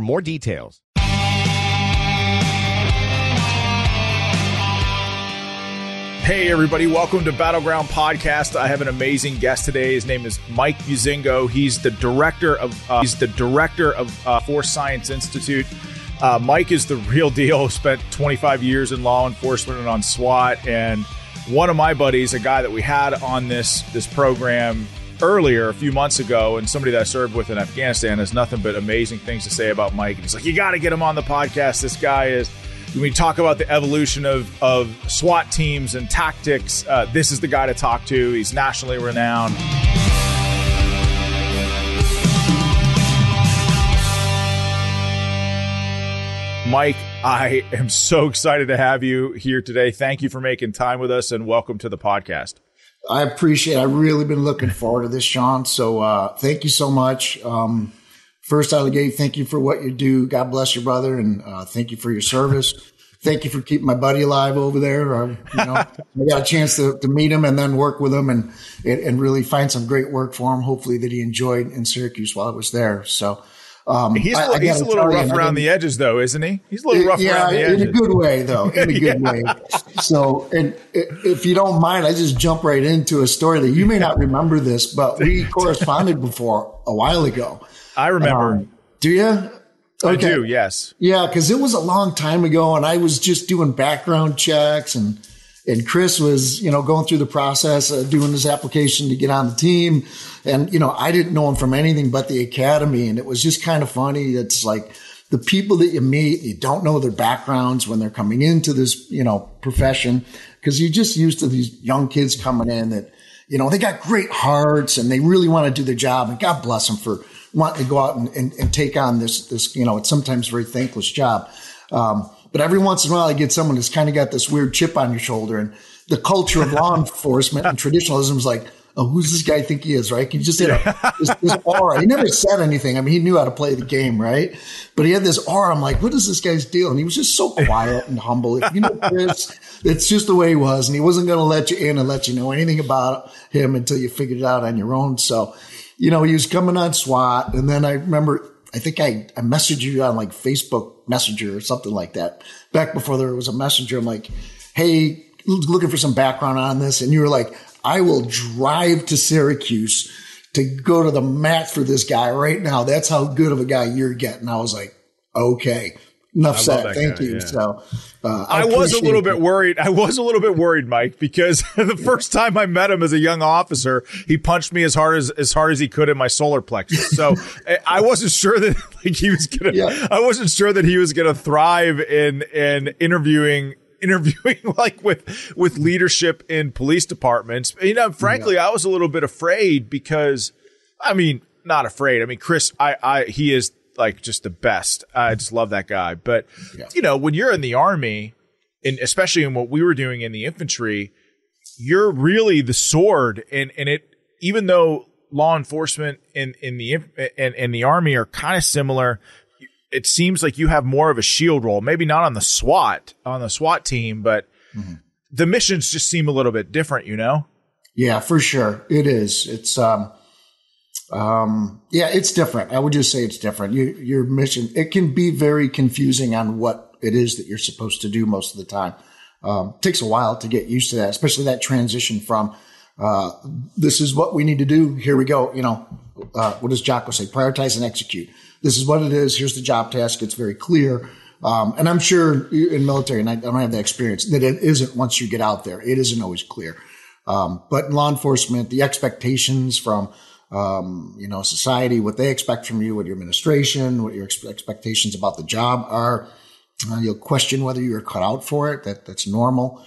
more details. Hey everybody, welcome to Battleground Podcast. I have an amazing guest today. His name is Mike Musengo. He's the director of Force Science Institute. Mike is the real deal. Spent 25 years in law enforcement and on SWAT. And one of my buddies, a guy that we had on this program earlier, a few months ago, and somebody that I served with in Afghanistan has nothing but amazing things to say about Mike. And he's like, you got to get him on the podcast. This guy is, when we talk about the evolution of SWAT teams and tactics, this is the guy to talk to. He's nationally renowned. Mike, I am so excited to have you here today. Thank you for making time with us and welcome to the podcast. I appreciate it. I've really been looking forward to this, Sean. So thank you so much. First out of the gate, thank you for what you do. God bless your brother, and thank you for your service. Thank you for keeping my buddy alive over there. I got a chance to meet him and then work with him and really find some great work for him, hopefully, that he enjoyed in Syracuse while I was there. So he's a little rough around the edges, though, isn't he? He's a little rough around the edges. In a good way, though. In a good way. So, and if you don't mind, I just jump right into a story that you may not remember this, but we corresponded before a while ago. I remember. Do you? Okay. I do, yes. Yeah, because it was a long time ago, and I was just doing background checks, and Chris was, going through the process of doing his application to get on the team. And, I didn't know him from anything but the academy. And it was just kind of funny. It's like the people that you meet, you don't know their backgrounds when they're coming into this, profession, because you're just used to these young kids coming in that, they got great hearts and they really want to do their job. And God bless them for wanting to go out and take on this, it's sometimes a very thankless job. But every once in a while, I get someone who's kind of got this weird chip on your shoulder. And the culture of law enforcement and traditionalism is like, oh, who's this guy think he is, right? He just had this aura. He never said anything. I mean, he knew how to play the game, right? But he had this aura. I'm like, what is this guy's deal? And he was just so quiet and humble. Chris, it's just the way he was. And he wasn't going to let you in and let you know anything about him until you figured it out on your own. So, he was coming on SWAT. And then I remember, I think I messaged you on like Facebook Messenger or something like that. Back before there was a messenger, I'm like, hey, looking for some background on this. And you were like, I will drive to Syracuse to go to the mat for this guy right now. That's how good of a guy you're getting. I was like, okay, enough said. Thank you. Yeah. So I was a little bit worried. I was a little bit worried, Mike, because the first time I met him as a young officer, he punched me as hard as he could in my solar plexus. So I wasn't sure that he was gonna thrive in interviewing like with leadership in police departments. Frankly, I was a little bit afraid because not afraid. Chris, he is like just the best. I just love that guy. But, when you're in the Army, and especially in what we were doing in the infantry, you're really the sword. And it, even though law enforcement and the Army are kind of similar, it seems like you have more of a shield role, maybe not on the SWAT, on the SWAT team, but the missions just seem a little bit different, you know? Yeah, for sure. It is. It's, yeah, it's different. I would just say it's different. Your mission, it can be very confusing on what it is that you're supposed to do most of the time. Takes a while to get used to that, especially that transition from, this is what we need to do. Here we go. You know, what does Jocko say? Prioritize and execute. This is what it is. Here's the job task. It's very clear. And I'm sure in military, and I don't have that experience, that it isn't once you get out there. It isn't always clear. But in law enforcement, the expectations from, you know, society, what they expect from you, what your administration, what your expectations about the job are, you'll question whether you were cut out for it. That's normal.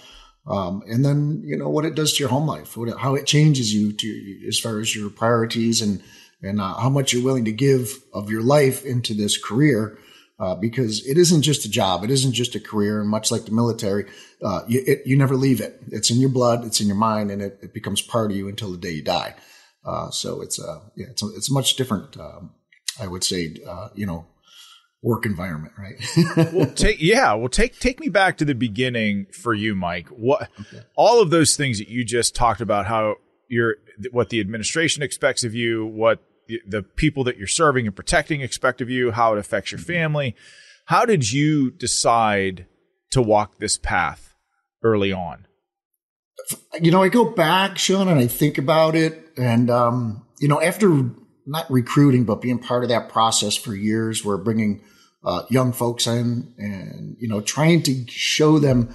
And then, you know, what it does to your home life, how it changes you to, as far as your priorities and how much you're willing to give of your life into this career, because it isn't just a job. It isn't just a career. And much like the military, you never leave it. It's in your blood. It's in your mind. And it becomes part of you until the day you die. So it's a much different, I would say, you know, work environment, right? Take me back to the beginning for you, Mike. All of those things that you just talked about, how what the administration expects of you, what the people that you're serving and protecting expect of you, how it affects your family. How did you decide to walk this path early on? You know, I go back, Sean, and I think about it, and you know, after not recruiting, but being part of that process for years, we're bringing young folks in and, you know, trying to show them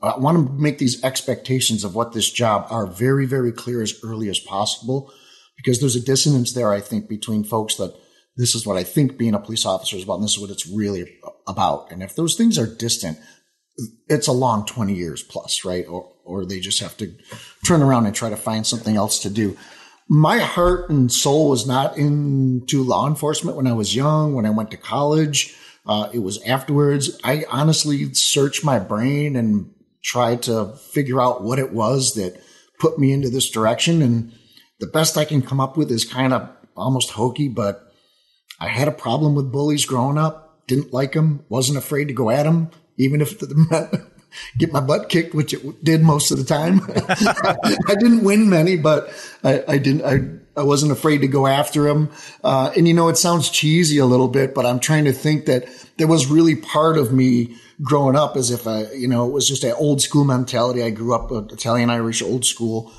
I want to make these expectations of what this job are very, very clear as early as possible, because there's a dissonance there, I think, between folks that this is what I think being a police officer is about and this is what it's really about. And if those things are distant, it's a long 20 years plus, right? Or they just have to turn around and try to find something else to do. My heart and soul was not into law enforcement when I was young, when I went to college. It was afterwards. I honestly searched my brain and tried to figure out what it was that put me into this direction. And the best I can come up with is kind of almost hokey, but I had a problem with bullies growing up, didn't like them, wasn't afraid to go at them, even if get my butt kicked, which it did most of the time. I didn't win many, but I wasn't afraid to go after him. And you know, it sounds cheesy a little bit, but I'm trying to think that there was really part of me growing up as if it was just an old school mentality. I grew up Italian, Irish, old school,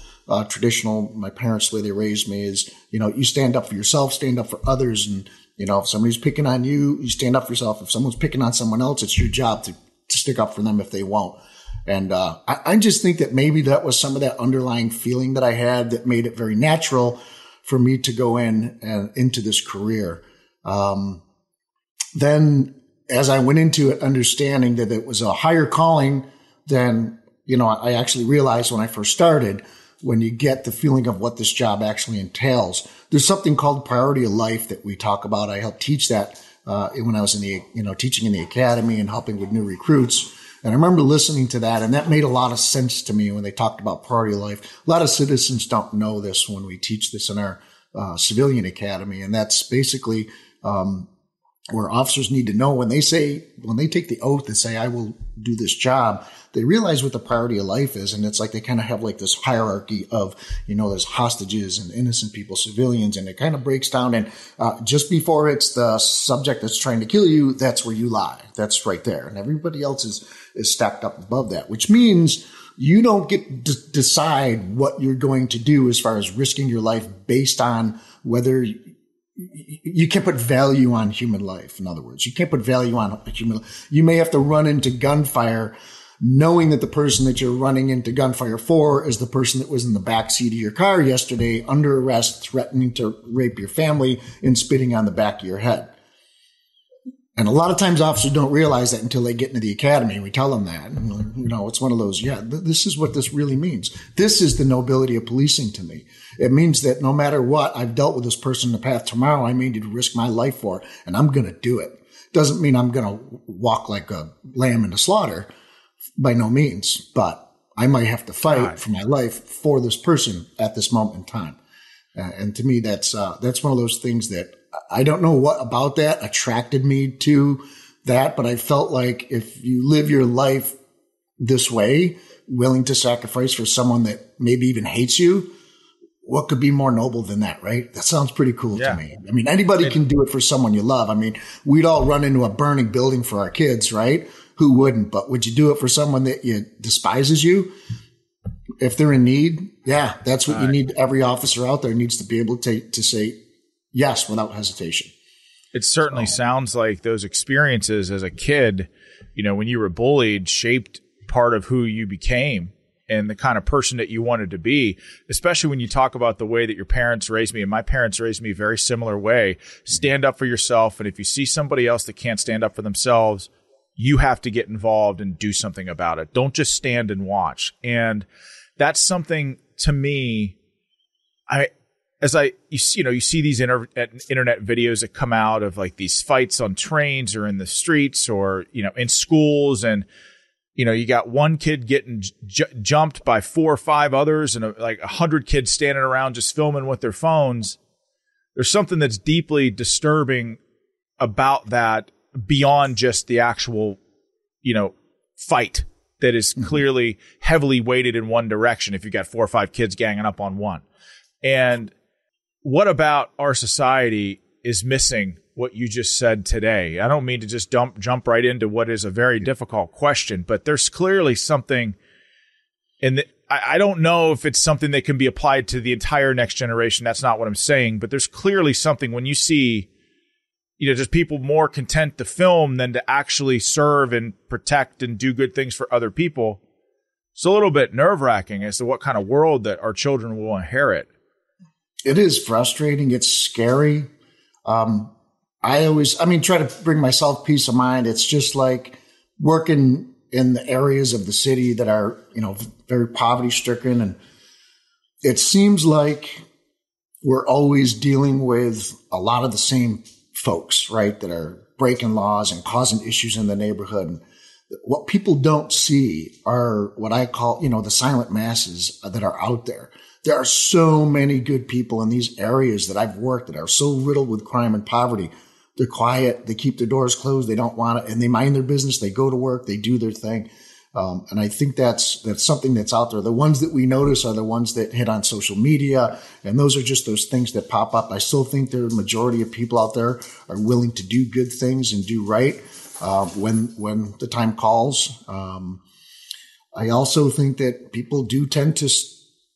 traditional. My parents, the way they raised me is, you know, you stand up for yourself, stand up for others. And, you know, if somebody's picking on you, you stand up for yourself. If someone's picking on someone else, it's your job to stick up for them if they won't. And I just think that maybe that was some of that underlying feeling that I had that made it very natural for me to go in and into this career. Then as I went into it, understanding that it was a higher calling than, you know, I actually realized when I first started, when you get the feeling of what this job actually entails, there's something called priority of life that we talk about. I help teach that when I was in the, you know, teaching in the academy and helping with new recruits. And I remember listening to that, and that made a lot of sense to me when they talked about priority of life. A lot of citizens don't know this when we teach this in our civilian academy. And that's basically where officers need to know when they take the oath and say, I will do this job, they realize what the priority of life is. And it's like, they kind of have like this hierarchy of, you know, there's hostages and innocent people, civilians, and it kind of breaks down. And just before it's the subject that's trying to kill you, that's where you lie. That's right there. And everybody else is stacked up above that, which means you don't get to decide what you're going to do as far as risking your life based on whether you can't put value on human life. In other words, you can't put value on human life. You may have to run into gunfire knowing that the person that you're running into gunfire for is the person that was in the backseat of your car yesterday under arrest, threatening to rape your family and spitting on the back of your head. And a lot of times officers don't realize that until they get into the academy and we tell them that. And, you know, it's one of those, this is what this really means. This is the nobility of policing to me. It means that no matter what, I've dealt with this person in the past. Tomorrow I may need to risk my life for it, and I'm going to do it. Doesn't mean I'm going to walk like a lamb in the slaughter, by no means, but I might have to fight for my life for this person at this moment in time. And to me, that's one of those things that I don't know what about that attracted me to that, but I felt like if you live your life this way, willing to sacrifice for someone that maybe even hates you, what could be more noble than that, right? That sounds pretty cool to me. I mean, anybody can do it for someone you love. I mean, we'd all run into a burning building for our kids, right? Who wouldn't? But would you do it for someone that you despises you? If they're in need, yeah, that's what you need. Every officer out there needs to be able to say yes without hesitation. It certainly sounds like those experiences as a kid, you know, when you were bullied, shaped part of who you became and the kind of person that you wanted to be, especially when you talk about the way that your parents raised me. And my parents raised me a very similar way. Stand up for yourself. And if you see somebody else that can't stand up for themselves, you have to get involved and do something about it. Don't just stand and watch. And that's something to me, you see these internet videos that come out of like these fights on trains or in the streets or, you know, in schools, and, you know, you got one kid getting jumped by 4 or 5 others and like 100 kids standing around just filming with their phones. There's something that's deeply disturbing about that beyond just the actual, you know, fight that is clearly heavily weighted in one direction if you got 4 or 5 kids ganging up on one. And what about our society is missing what you just said today? I don't mean to just jump right into what is a very difficult question, but there's clearly something, and I don't know if it's something that can be applied to the entire next generation. That's not what I'm saying, but there's clearly something when you see, you know, just people more content to film than to actually serve and protect and do good things for other people. It's a little bit nerve-wracking as to what kind of world that our children will inherit. It is frustrating. It's scary. I try to bring myself peace of mind. It's just like working in the areas of the city that are, you know, very poverty stricken. And it seems like we're always dealing with a lot of the same folks, right, that are breaking laws and causing issues in the neighborhood. And what people don't see are what I call, you know, the silent masses that are out there. There are so many good people in these areas that I've worked that are so riddled with crime and poverty. They're quiet. They keep their doors closed. They don't want it. And they mind their business. They go to work. They do their thing. And I think that's something that's out there. The ones that we notice are the ones that hit on social media. And those are just those things that pop up. I still think the majority of people out there are willing to do good things and do right when the time calls. I also think that people do tend to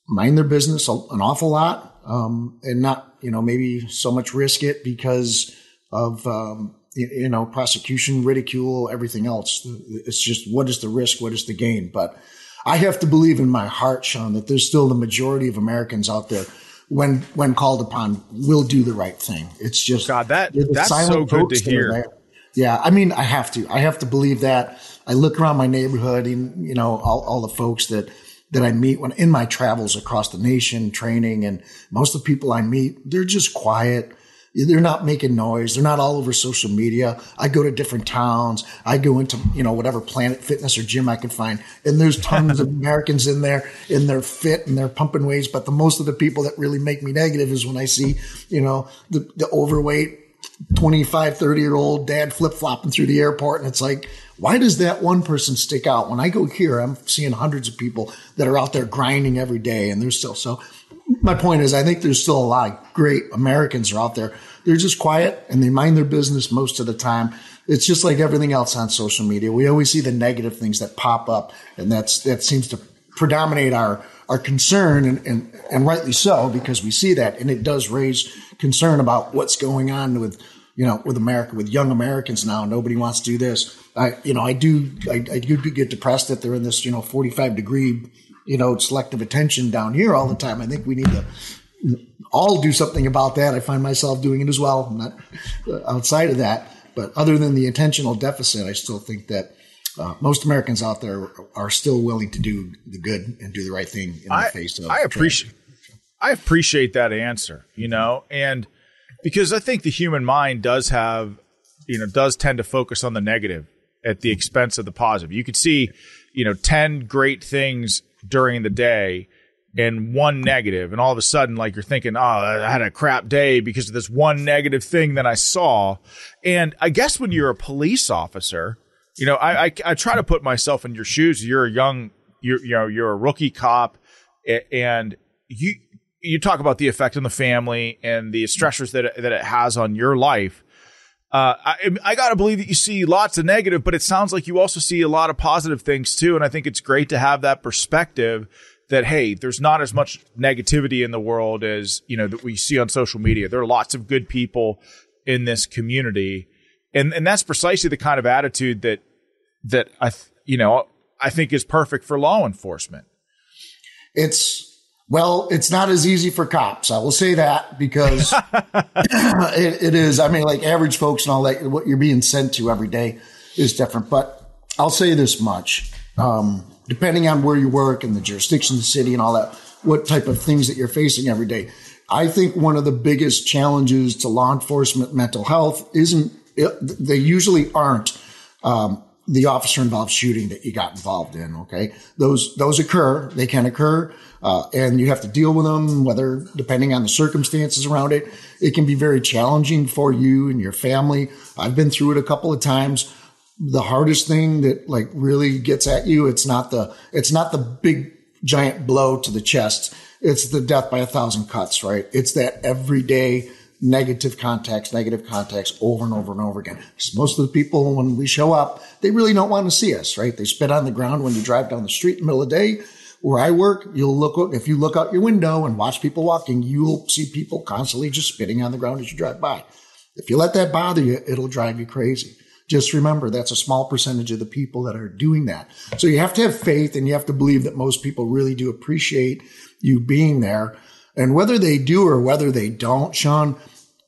mind their business an awful lot, and not, you know, maybe so much risk it because of, you know, prosecution, ridicule, everything else. It's just, what is the risk? What is the gain? But I have to believe in my heart, Sean, that there's still the majority of Americans out there when called upon will do the right thing. It's just, God, that's so good to hear. Yeah. I mean, I have to believe that. I look around my neighborhood and, you know, all the folks that I meet when in my travels across the nation training, and most of the people I meet, they're just quiet. They're not making noise. They're not all over social media. I go to different towns. I go into, you know, whatever Planet Fitness or gym I can find. And there's tons of Americans in there, and they're fit and they're pumping weights. But the most of the people that really make me negative is when I see, you know, the overweight 25, 30-year-old dad flip-flopping through the airport. And it's like, why does that one person stick out? When I go here, I'm seeing hundreds of people that are out there grinding every day, and they're still. So my point is, I think there's still a lot of great Americans are out there. They're just quiet and they mind their business most of the time. It's just like everything else on social media. We always see the negative things that pop up, and that seems to predominate our concern, and rightly so, because we see that, and it does raise concern about what's going on with America, with young Americans now. Nobody wants to do this. I do get depressed that they're in this, you know, 45-degree, you know, selective attention down here all the time. I think we need to all do something about that. I find myself doing it as well. I'm not outside of that, but other than the attentional deficit, I still think that most Americans out there are still willing to do the good and do the right thing in the face of. I appreciate that answer, you know, and because I think the human mind does have, you know, does tend to focus on the negative at the expense of the positive. You could see, you know, 10 great things during the day and one negative, and all of a sudden, like, you're thinking, oh, I had a crap day because of this one negative thing that I saw. And I guess when you're a police officer, you know, I try to put myself in your shoes. You're a young, you're a rookie cop, and you talk about the effect on the family and the stressors that it has on your life. I got to believe that you see lots of negative, but it sounds like you also see a lot of positive things too. And I think it's great to have that perspective that, hey, there's not as much negativity in the world as, you know, that we see on social media. There are lots of good people in this community. And that's precisely the kind of attitude that I think is perfect for law enforcement. It's not as easy for cops. I will say that, because it is. I mean, like, average folks and all that, what you're being sent to every day is different. But I'll say this much, depending on where you work and the jurisdiction, the city and all that, what type of things that you're facing every day. I think one of the biggest challenges to law enforcement mental health aren't the officer-involved shooting that you got involved in, okay? Those occur. They can occur, and you have to deal with them, whether, depending on the circumstances around it, it can be very challenging for you and your family. I've been through it a couple of times. The hardest thing that, like, really gets at you, it's not the big, giant blow to the chest. It's the death by 1,000 cuts, right? It's that everyday negative context over and over and over again. Because most of the people, when we show up, they really don't want to see us, right? They spit on the ground when you drive down the street in the middle of the day. Where I work, if you look out your window and watch people walking, you'll see people constantly just spitting on the ground as you drive by. If you let that bother you, it'll drive you crazy. Just remember, that's a small percentage of the people that are doing that. So you have to have faith, and you have to believe that most people really do appreciate you being there. And whether they do or whether they don't, Sean,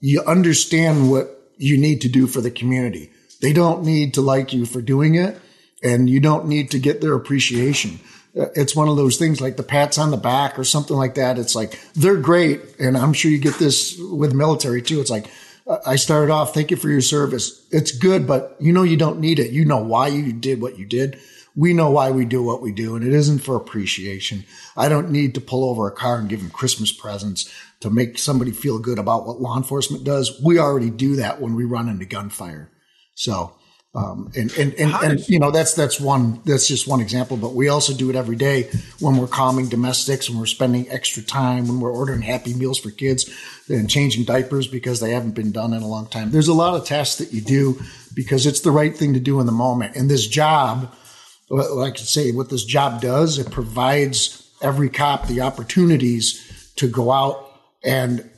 you understand what you need to do for the community. They don't need to like you for doing it, and you don't need to get their appreciation. It's one of those things like the pats on the back or something like that. It's like, they're great. And I'm sure you get this with military too. It's like, I started off, thank you for your service. It's good, but you know you don't need it. You know why you did what you did. We know why we do what we do, and it isn't for appreciation. I don't need to pull over a car and give them Christmas presents to make somebody feel good about what law enforcement does. We already do that when we run into gunfire. So, that's just one example, but we also do it every day when we're calming domestics, when we're spending extra time, when we're ordering Happy Meals for kids and changing diapers because they haven't been done in a long time. There's a lot of tasks that you do because it's the right thing to do in the moment. And this job, like I say, what this job does, it provides every cop the opportunities to go out and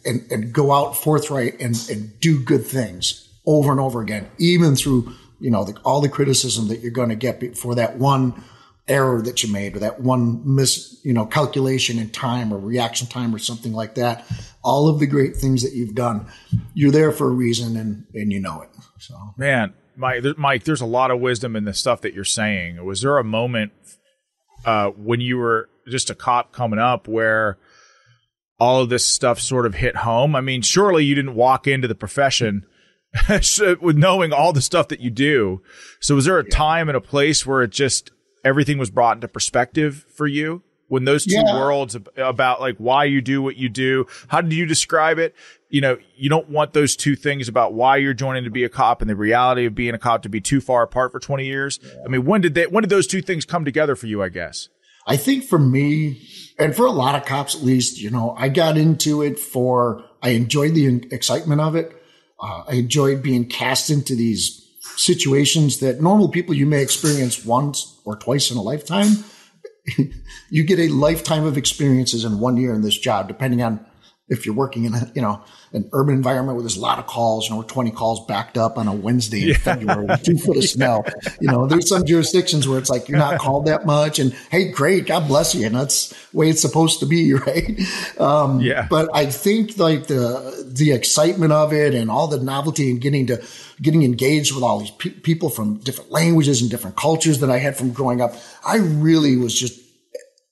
go out forthright and do good things over and over again, even through, you know, all the criticism that you're going to get for that one error that you made or that one calculation in time or reaction time or something like that. All of the great things that you've done, you're there for a reason, and you know it. So, man. Mike, there's a lot of wisdom in the stuff that you're saying. Was there a moment when you were just a cop coming up where all of this stuff sort of hit home? I mean, surely you didn't walk into the profession with knowing all the stuff that you do. So was there a time and a place where it just everything was brought into perspective for you? When those two worlds about like why you do what you do, how do you describe it? You know, you don't want those two things about why you're joining to be a cop and the reality of being a cop to be too far apart for 20 years. Yeah. I mean, when did those two things come together for you, I guess? I think for me and for a lot of cops, at least, you know, I got into it I enjoyed the excitement of it. I enjoyed being cast into these situations that normal people you may experience once or twice in a lifetime. You get a lifetime of experiences in 1 year in this job, depending on if you're working in an urban environment where there's a lot of calls, 20 calls backed up on a Wednesday in February with 2 foot of snow. You know, there's some jurisdictions where it's like, you're not called that much and hey, great, God bless you. And that's the way it's supposed to be, right? But I think like the excitement of it and all the novelty and getting engaged with all these people from different languages and different cultures that I had from growing up, I really was just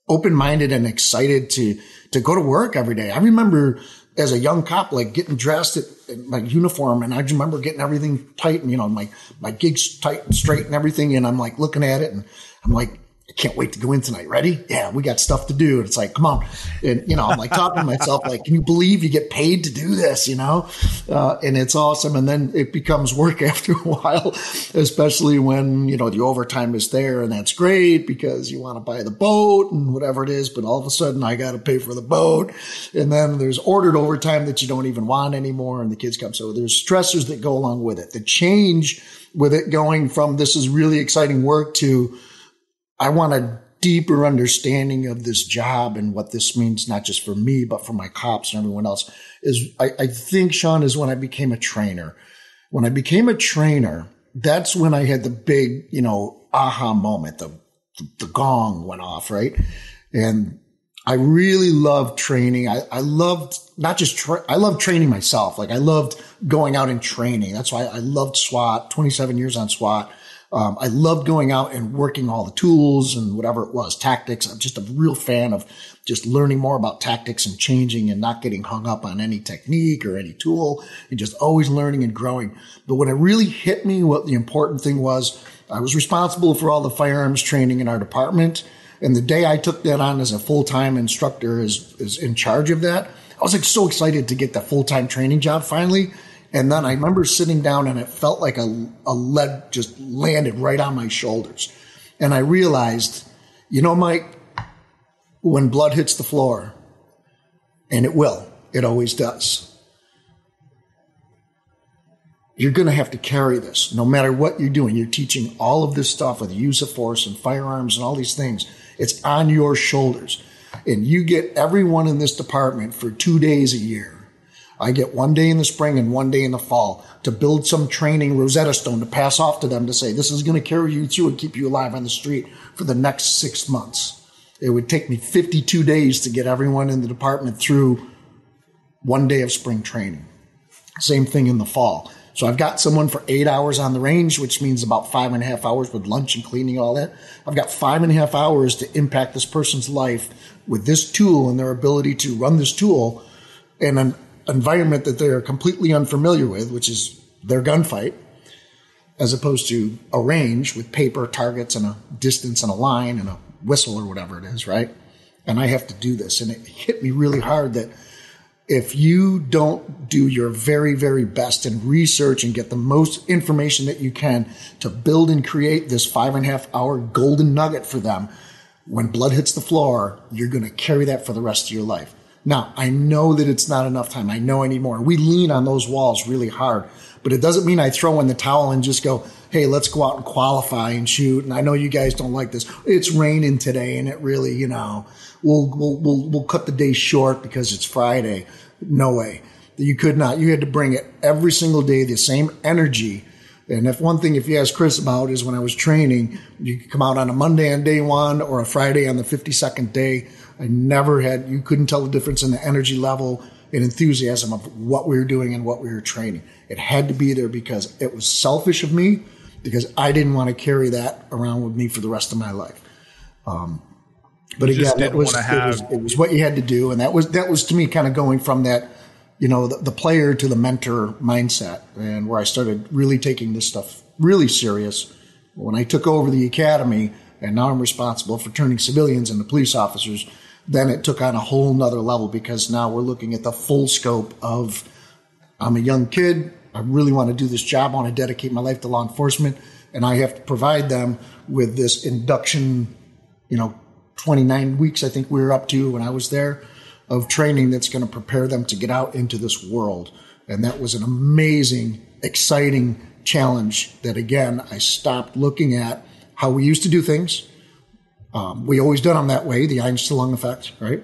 open-minded and excited to go to work every day. I remember as a young cop, like getting dressed in my uniform, and I remember getting everything tight and, my gigs tight and straight and everything. And I'm like looking at it and I'm like, I can't wait to go in tonight. Ready? Yeah, we got stuff to do. And it's like, come on. And, you know, I'm like talking to myself, like, can you believe you get paid to do this, you know? And it's awesome. And then it becomes work after a while, especially when, you know, the overtime is there and that's great because you want to buy the boat and whatever it is. But all of a sudden I got to pay for the boat. And then there's ordered overtime that you don't even want anymore. And the kids come. So there's stressors that go along with it. The change with it going from this is really exciting work to, I want a deeper understanding of this job and what this means, not just for me, but for my cops and everyone else, is I think, Sean, is when I became a trainer. When I became a trainer, that's when I had the big, you know, aha moment. The gong went off, right? And I really loved training. I loved not just I loved training myself. Like I loved going out and training. That's why I loved SWAT, 27 years on SWAT. I loved going out and working all the tools and whatever it was, tactics. I'm just a real fan of just learning more about tactics and changing and not getting hung up on any technique or any tool and just always learning and growing. But when it really hit me, what the important thing was, I was responsible for all the firearms training in our department. And the day I took that on as a full-time instructor is in charge of that, I was like so excited to get that full-time training job finally. And then I remember sitting down and it felt like a lead just landed right on my shoulders. And I realized, you know, Mike, when blood hits the floor, and it will, it always does, you're going to have to carry this no matter what you're doing. You're teaching all of this stuff with the use of force and firearms and all these things. It's on your shoulders. And you get everyone in this department for 2 days a year. I get 1 day in the spring and 1 day in the fall to build some training Rosetta Stone to pass off to them to say, this is going to carry you through and keep you alive on the street for the next 6 months. It would take me 52 days to get everyone in the department through 1 day of spring training. Same thing in the fall. So I've got someone for 8 hours on the range, which means about 5.5 hours with lunch and cleaning, all that. I've got 5.5 hours to impact this person's life with this tool and their ability to run this tool and an environment that they're completely unfamiliar with, which is their gunfight, as opposed to a range with paper, targets, and a distance and a line and a whistle or whatever it is, right? And I have to do this. And it hit me really hard that if you don't do your very, very best and research and get the most information that you can to build and create this 5.5 hour golden nugget for them, when blood hits the floor, you're going to carry that for the rest of your life. Now, I know that it's not enough time. I know anymore. We lean on those walls really hard, but it doesn't mean I throw in the towel and just go, hey, let's go out and qualify and shoot. And I know you guys don't like this. It's raining today and it really, you know, we'll cut the day short because it's Friday. No way. You could not. You had to bring it every single day, the same energy. And if one thing, if you ask Chris about is when I was training, you could come out on a Monday on day one or a Friday on the 52nd day. I never had, you couldn't tell the difference in the energy level and enthusiasm of what we were doing and what we were training. It had to be there because it was selfish of me because I didn't want to carry that around with me for the rest of my life. But again, it was what you had to do. And that was to me kind of going from that, you know, the player to the mentor mindset, and where I started really taking this stuff really serious when I took over the academy. And now I'm responsible for turning civilians into police officers. Then it took on a whole nother level because now we're looking at the full scope of I'm a young kid. I really want to do this job. I want to dedicate my life to law enforcement. And I have to provide them with this induction, you know, 29 weeks, I think we were up to when I was there, of training that's going to prepare them to get out into this world. And that was an amazing, exciting challenge that, again, I stopped looking at how we used to do things. We always done them that way, the Einstein effect, right?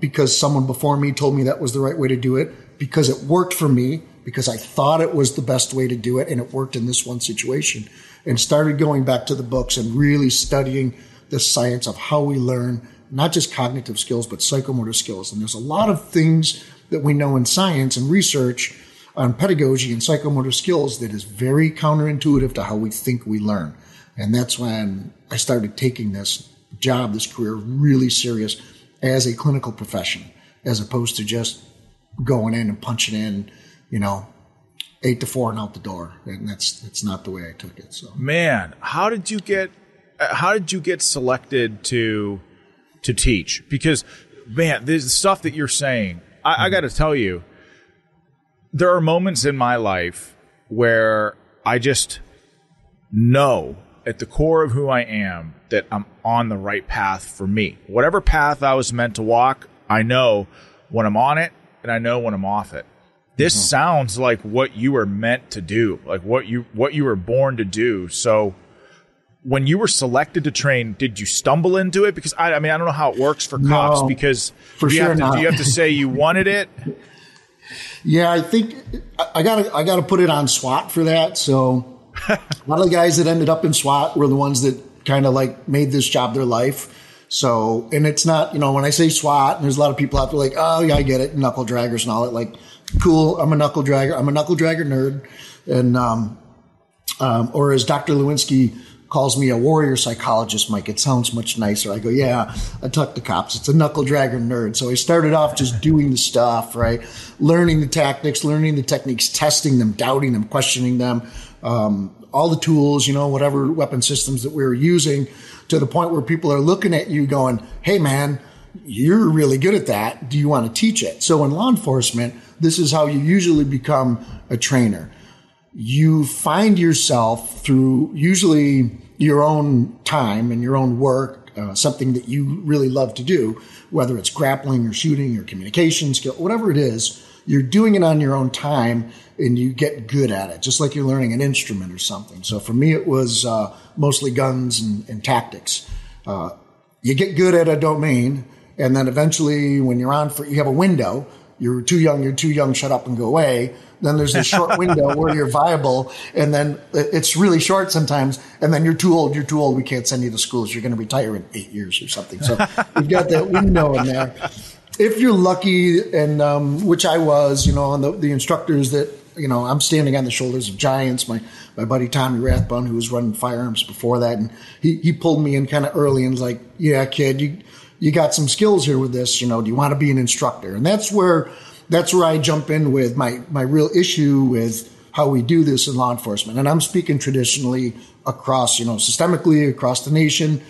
Because someone before me told me that was the right way to do it, because it worked for me, because I thought it was the best way to do it, and it worked in this one situation. And started going back to the books and really studying the science of how we learn, not just cognitive skills, but psychomotor skills. And there's a lot of things that we know in science and research on pedagogy and psychomotor skills that is very counterintuitive to how we think we learn. And that's when I started taking this job, this career, really serious as a clinical profession, as opposed to just going in and punching in, you know, 8 to 4 and out the door. And that's not the way I took it. So, man, how did you get how did you get selected to teach? Because, man, the stuff that you're saying, I got to tell you, there are moments in my life where I just know at the core of who I am that I'm on the right path for me. Whatever path I was meant to walk, I know when I'm on it and I know when I'm off it. This sounds like what you were meant to do, like what you were born to do. So when you were selected to train, did you stumble into it? Because I mean, I don't know how it works for cops, because do you have to say you wanted it? Yeah, I think I gotta put it on SWAT for that. So a lot of the guys that ended up in SWAT were the ones that kind of like made this job their life. So, and it's not, when I say SWAT, and there's a lot of people out there like, oh yeah, I get it, knuckle draggers and all that. Like, cool, I'm a knuckle dragger. I'm a knuckle dragger nerd, and or as Dr. Lewinsky calls me, a warrior psychologist, Mike. It sounds much nicer. I go, yeah, I tuck the cops. It's a knuckle dragger nerd. So I started off just doing the stuff, right? Learning the tactics, learning the techniques, testing them, doubting them, questioning them, all the tools, whatever weapon systems that we were using, to the point where people are looking at you going, hey man, you're really good at that. Do you want to teach it? So in law enforcement, this is how you usually become a trainer. You find yourself through usually your own time and your own work, something that you really love to do, whether it's grappling or shooting or communication skill, whatever it is, you're doing it on your own time and you get good at it, just like you're learning an instrument or something. So for me, it was mostly guns and tactics. You get good at a domain, and then eventually when you're on for, you have a window. You're too young, shut up and go away. Then there's this short window where you're viable, and then it's really short sometimes, and then you're too old, we can't send you to schools, you're going to retire in 8 years or something. So you've got that window in there. If you're lucky, and which I was, on the instructors that, I'm standing on the shoulders of giants. My buddy Tommy Rathbun, who was running firearms before that, and he pulled me in kind of early and was like, yeah, kid, you got some skills here with this, do you want to be an instructor? And that's where I jump in with my real issue with how we do this in law enforcement. And I'm speaking traditionally across, systemically across the nation.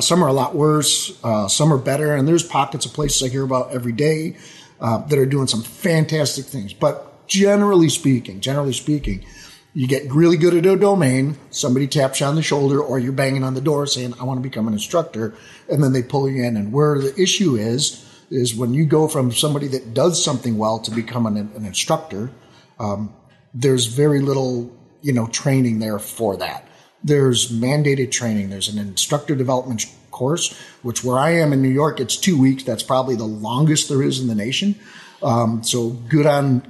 Some are a lot worse. Some are better. And there's pockets of places I hear about every day that are doing some fantastic things. But generally speaking, you get really good at a domain, somebody taps you on the shoulder, or you're banging on the door saying, I want to become an instructor, and then they pull you in. And where the issue is when you go from somebody that does something well to become an instructor, there's very little, training there for that. There's mandated training. There's an instructor development course, which where I am in New York, it's 2 weeks. That's probably the longest there is in the nation. So good on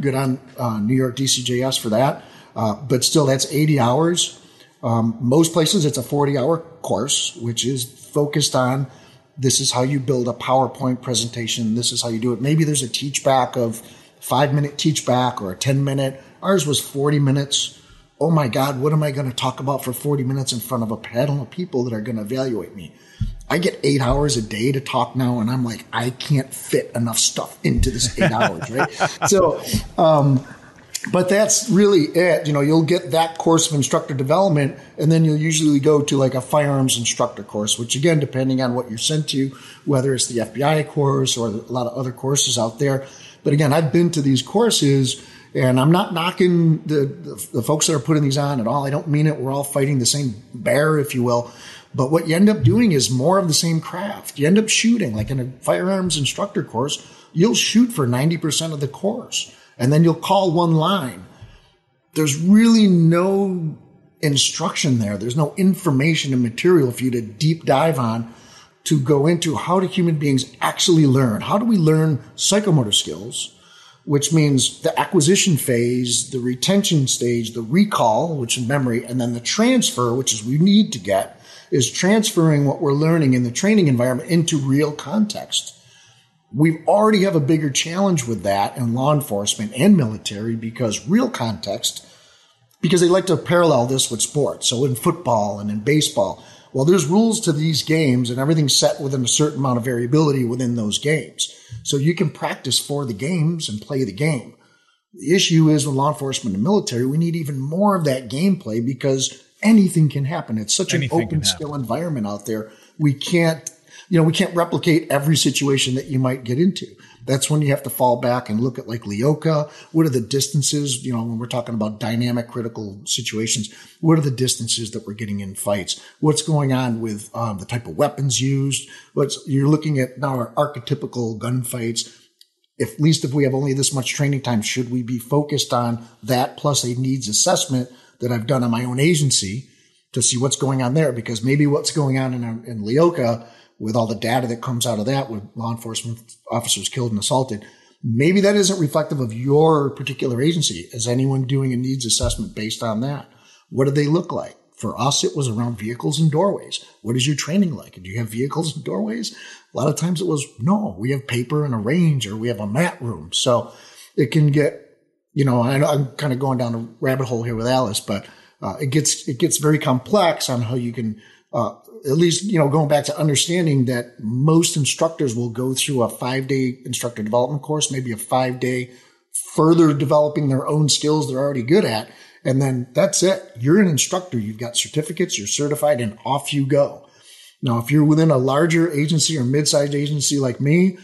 New York DCJS for that. But still, that's 80 hours. Most places, it's a 40-hour course, which is focused on this is how you build a PowerPoint presentation. This is how you do it. Maybe there's a teach back of 5-minute teach back or a 10-minute. Ours was 40 minutes. Oh, my God, what am I going to talk about for 40 minutes in front of a panel of people that are going to evaluate me? I get 8 hours a day to talk now, and I'm like, I can't fit enough stuff into this 8 hours, right? So but that's really it. You'll get that course of instructor development, and then you'll usually go to like a firearms instructor course, which again, depending on what you're sent to, whether it's the FBI course or a lot of other courses out there. But again, I've been to these courses, and I'm not knocking the folks that are putting these on at all. I don't mean it. We're all fighting the same bear, if you will. But what you end up doing is more of the same craft. You end up shooting. Like in a firearms instructor course, you'll shoot for 90% of the course, and then you'll call one line. There's really no instruction there. There's no information and material for you to deep dive on to go into how do human beings actually learn? How do we learn psychomotor skills, which means the acquisition phase, the retention stage, the recall, which is memory, and then the transfer, which is we need to get, is transferring what we're learning in the training environment into real context. We already have a bigger challenge with that in law enforcement and military because real context, because they like to parallel this with sports. So in football and in baseball, well, there's rules to these games and everything's set within a certain amount of variability within those games. So you can practice for the games and play the game. The issue is with law enforcement and military, we need even more of that gameplay because anything can happen. It's such an open, still environment out there. We can't, you know, we can't replicate every situation that you might get into. That's when you have to fall back and look at like LEOKA. What are the distances? You know, when we're talking about dynamic critical situations, what are the distances that we're getting in fights? What's going on with the type of weapons used? You're looking at now our archetypical gunfights. If, at least if we have only this much training time, should we be focused on that plus a needs assessment that I've done on my own agency to see what's going on there? Because maybe what's going on in LEOKA with all the data that comes out of that with law enforcement officers killed and assaulted, maybe that isn't reflective of your particular agency. Is anyone doing a needs assessment based on that? What do they look like? For us, it was around vehicles and doorways. What is your training like? Do you have vehicles and doorways? A lot of times it was, no, we have paper and a range, or we have a mat room. So it can get, you know, I know I'm kind of going down a rabbit hole here with Alice, but it gets very complex on how you can, at least, you know, going back to understanding that most instructors will go through a 5-day instructor development course, maybe a 5-day further developing their own skills they're already good at. And then that's it. You're an instructor. You've got certificates. You're certified, and off you go. Now, if you're within a larger agency or mid-sized agency like me,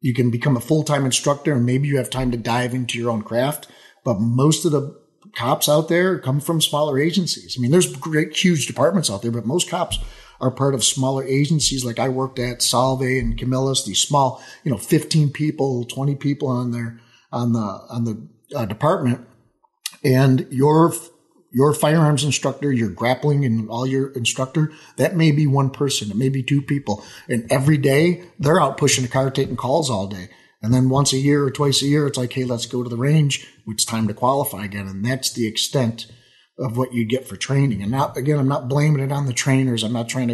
you can become a full-time instructor, and maybe you have time to dive into your own craft. But most of the cops out there come from smaller agencies. I mean, there's great, huge departments out there, but most cops are part of smaller agencies. Like I worked at Salve and Camillus, these small, you know, 15 people, 20 people on the department. And your firearms instructor, your grappling and all your instructor, that may be one person, it may be two people. And every day they're out pushing a car, taking calls all day. And then once a year or twice a year, it's like, hey, let's go to the range. It's time to qualify again. And that's the extent of what you get for training. And now, again, I'm not blaming it on the trainers. I'm not trying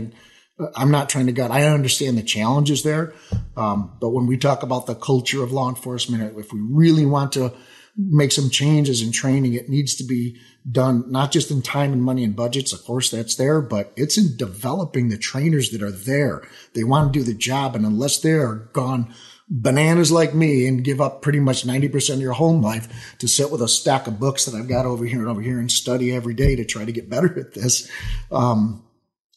to gut. I understand the challenges there. But when we talk about the culture of law enforcement, if we really want to make some changes in training, it needs to be done not just in time and money and budgets. Of course, that's there, but it's in developing the trainers that are there. They want to do the job. And unless they're gone bananas like me and give up pretty much 90% of your home life to sit with a stack of books that I've got over here and study every day to try to get better at this,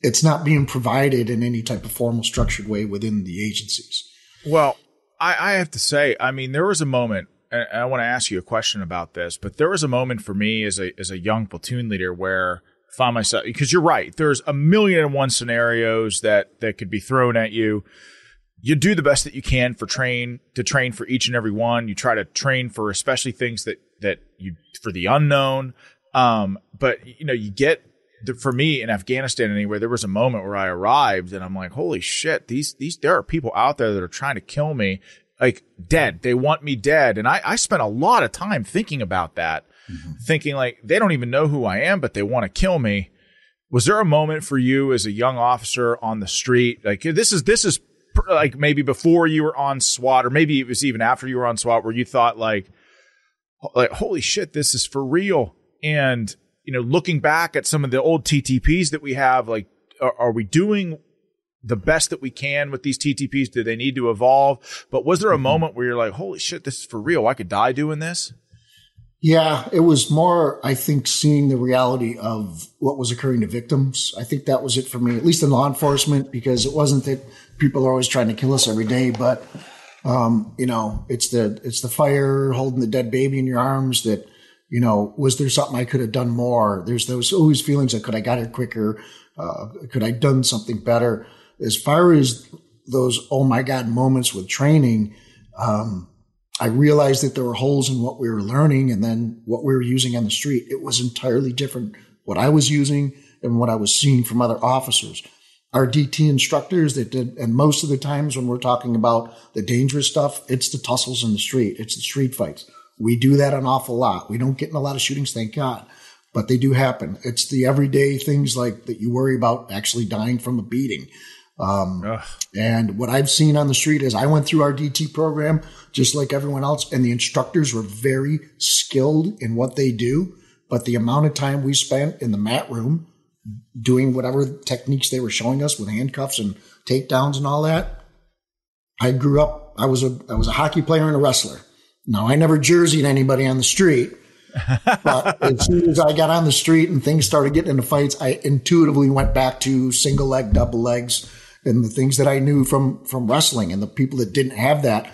it's not being provided in any type of formal structured way within the agencies. Well, I have to say, I mean, there was a moment, and I want to ask you a question about this, but there was a moment for me as a young platoon leader where I found myself, because you're right, there's a million and one scenarios that could be thrown at you. You do the best that you can to train for each and every one. You try to train for especially things for the unknown. But you know, for me in Afghanistan anyway, there was a moment where I arrived and I'm like, holy shit, there are people out there that are trying to kill me, like dead. They want me dead. And I spent a lot of time thinking about that, thinking like, they don't even know who I am, but they want to kill me. Was there a moment for you as a young officer on the street? Like this is like maybe before you were on SWAT, or maybe it was even after you were on SWAT, where you thought like, holy shit, this is for real. And, you know, looking back at some of the old TTPs that we have, like, are we doing the best that we can with these TTPs? Do they need to evolve? But was there a moment where you're like, holy shit, this is for real. I could die doing this. Yeah, it was more, I think, seeing the reality of what was occurring to victims. I think that was it for me, at least in law enforcement, because it wasn't that people are always trying to kill us every day, but you know, it's the fire, holding the dead baby in your arms, that, you know, was there something I could have done more? There's those always feelings that could I got here quicker, could I done something better? As far as those oh my god moments with training, I realized that there were holes in what we were learning and then what we were using on the street. It was entirely different what I was using and what I was seeing from other officers. Our DT instructors that did, and most of the times when we're talking about the dangerous stuff, it's the tussles in the street. It's the street fights. We do that an awful lot. We don't get in a lot of shootings, thank God, but they do happen. It's the everyday things like that you worry about actually dying from a beating. And what I've seen on the street is I went through our DT program just like everyone else, and the instructors were very skilled in what they do, but the amount of time we spent in the mat room doing whatever techniques they were showing us with handcuffs and takedowns and all that. I grew up, I was a hockey player and a wrestler. Now, I never jerseyed anybody on the street, But as soon as I got on the street and things started getting into fights, I intuitively went back to single leg, double legs, and the things that I knew from wrestling. And the people that didn't have that,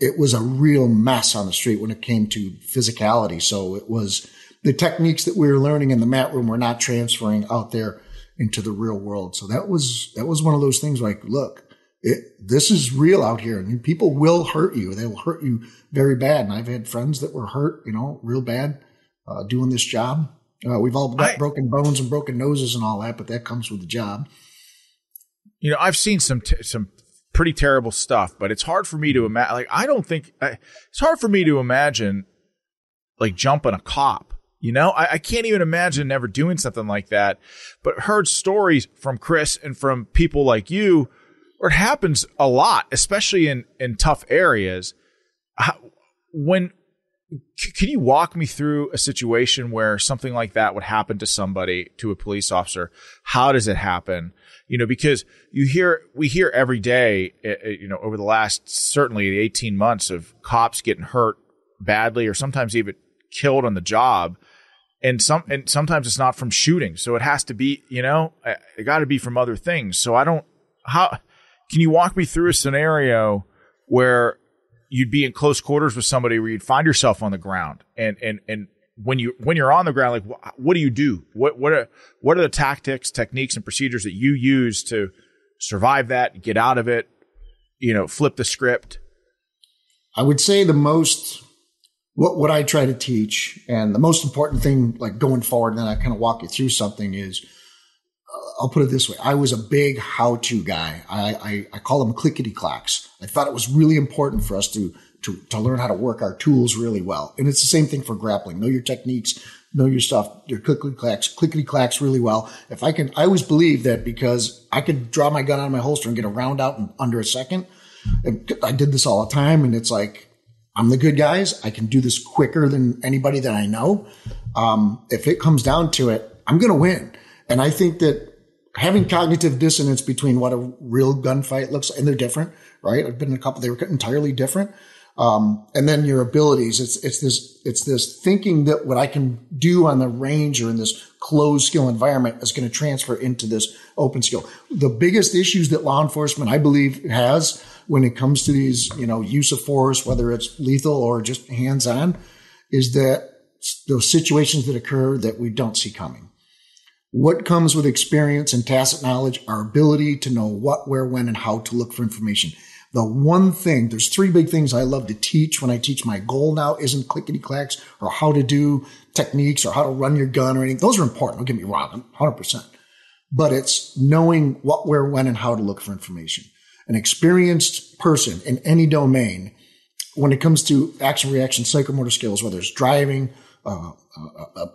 it was a real mess on the street when it came to physicality. So it was the techniques that we were learning in the mat room were not transferring out there into the real world. So that was one of those things like, look, this is real out here, and people will hurt you. They will hurt you very bad. And I've had friends that were hurt, real bad, doing this job. We've all got broken bones and broken noses and all that, but that comes with the job. I've seen some pretty terrible stuff, but it's hard for me to imagine. It's hard for me to imagine like jumping a cop. I can't even imagine never doing something like that. But heard stories from Chris and from people like you. It happens a lot, especially in tough areas. Can you walk me through a situation where something like that would happen to somebody, to a police officer? How does it happen? Because we hear every day, over the last, certainly 18 months, of cops getting hurt badly or sometimes even killed on the job. And sometimes it's not from shooting. So it has to be, it got to be from other things. So can you walk me through a scenario where you'd be in close quarters with somebody, where you'd find yourself on the ground, and when you're on the ground, like what do you do? What are the tactics, techniques, and procedures that you use to survive that, get out of it, flip the script? I would say what I try to teach, and the most important thing, like going forward, and then I kind of walk you through something is, I'll put it this way. I was a big how-to guy. I call them clickety-clacks. I thought it was really important for us to learn how to work our tools really well. And it's the same thing for grappling. Know your techniques, know your stuff, your clickety-clacks really well. I always believed that because I could draw my gun out of my holster and get a round out in under a second. And I did this all the time. And it's like, I'm the good guys. I can do this quicker than anybody that I know. If it comes down to it, I'm going to win. And I think that having cognitive dissonance between what a real gunfight looks like, and they're different, right? I've been in a couple; they were entirely different. And then your abilities. It's this thinking that what I can do on the range or in this closed skill environment is going to transfer into this open skill. The biggest issues that law enforcement, I believe, has when it comes to these, use of force, whether it's lethal or just hands on, is that those situations that occur that we don't see coming. What comes with experience and tacit knowledge, our ability to know what, where, when, and how to look for information. The one thing, there's three big things I love to teach when I teach. My goal now isn't clickety-clacks or how to do techniques or how to run your gun or anything. Those are important. Don't get me wrong, 100%. But it's knowing what, where, when, and how to look for information. An experienced person in any domain, when it comes to action-reaction psychomotor skills, whether it's driving, a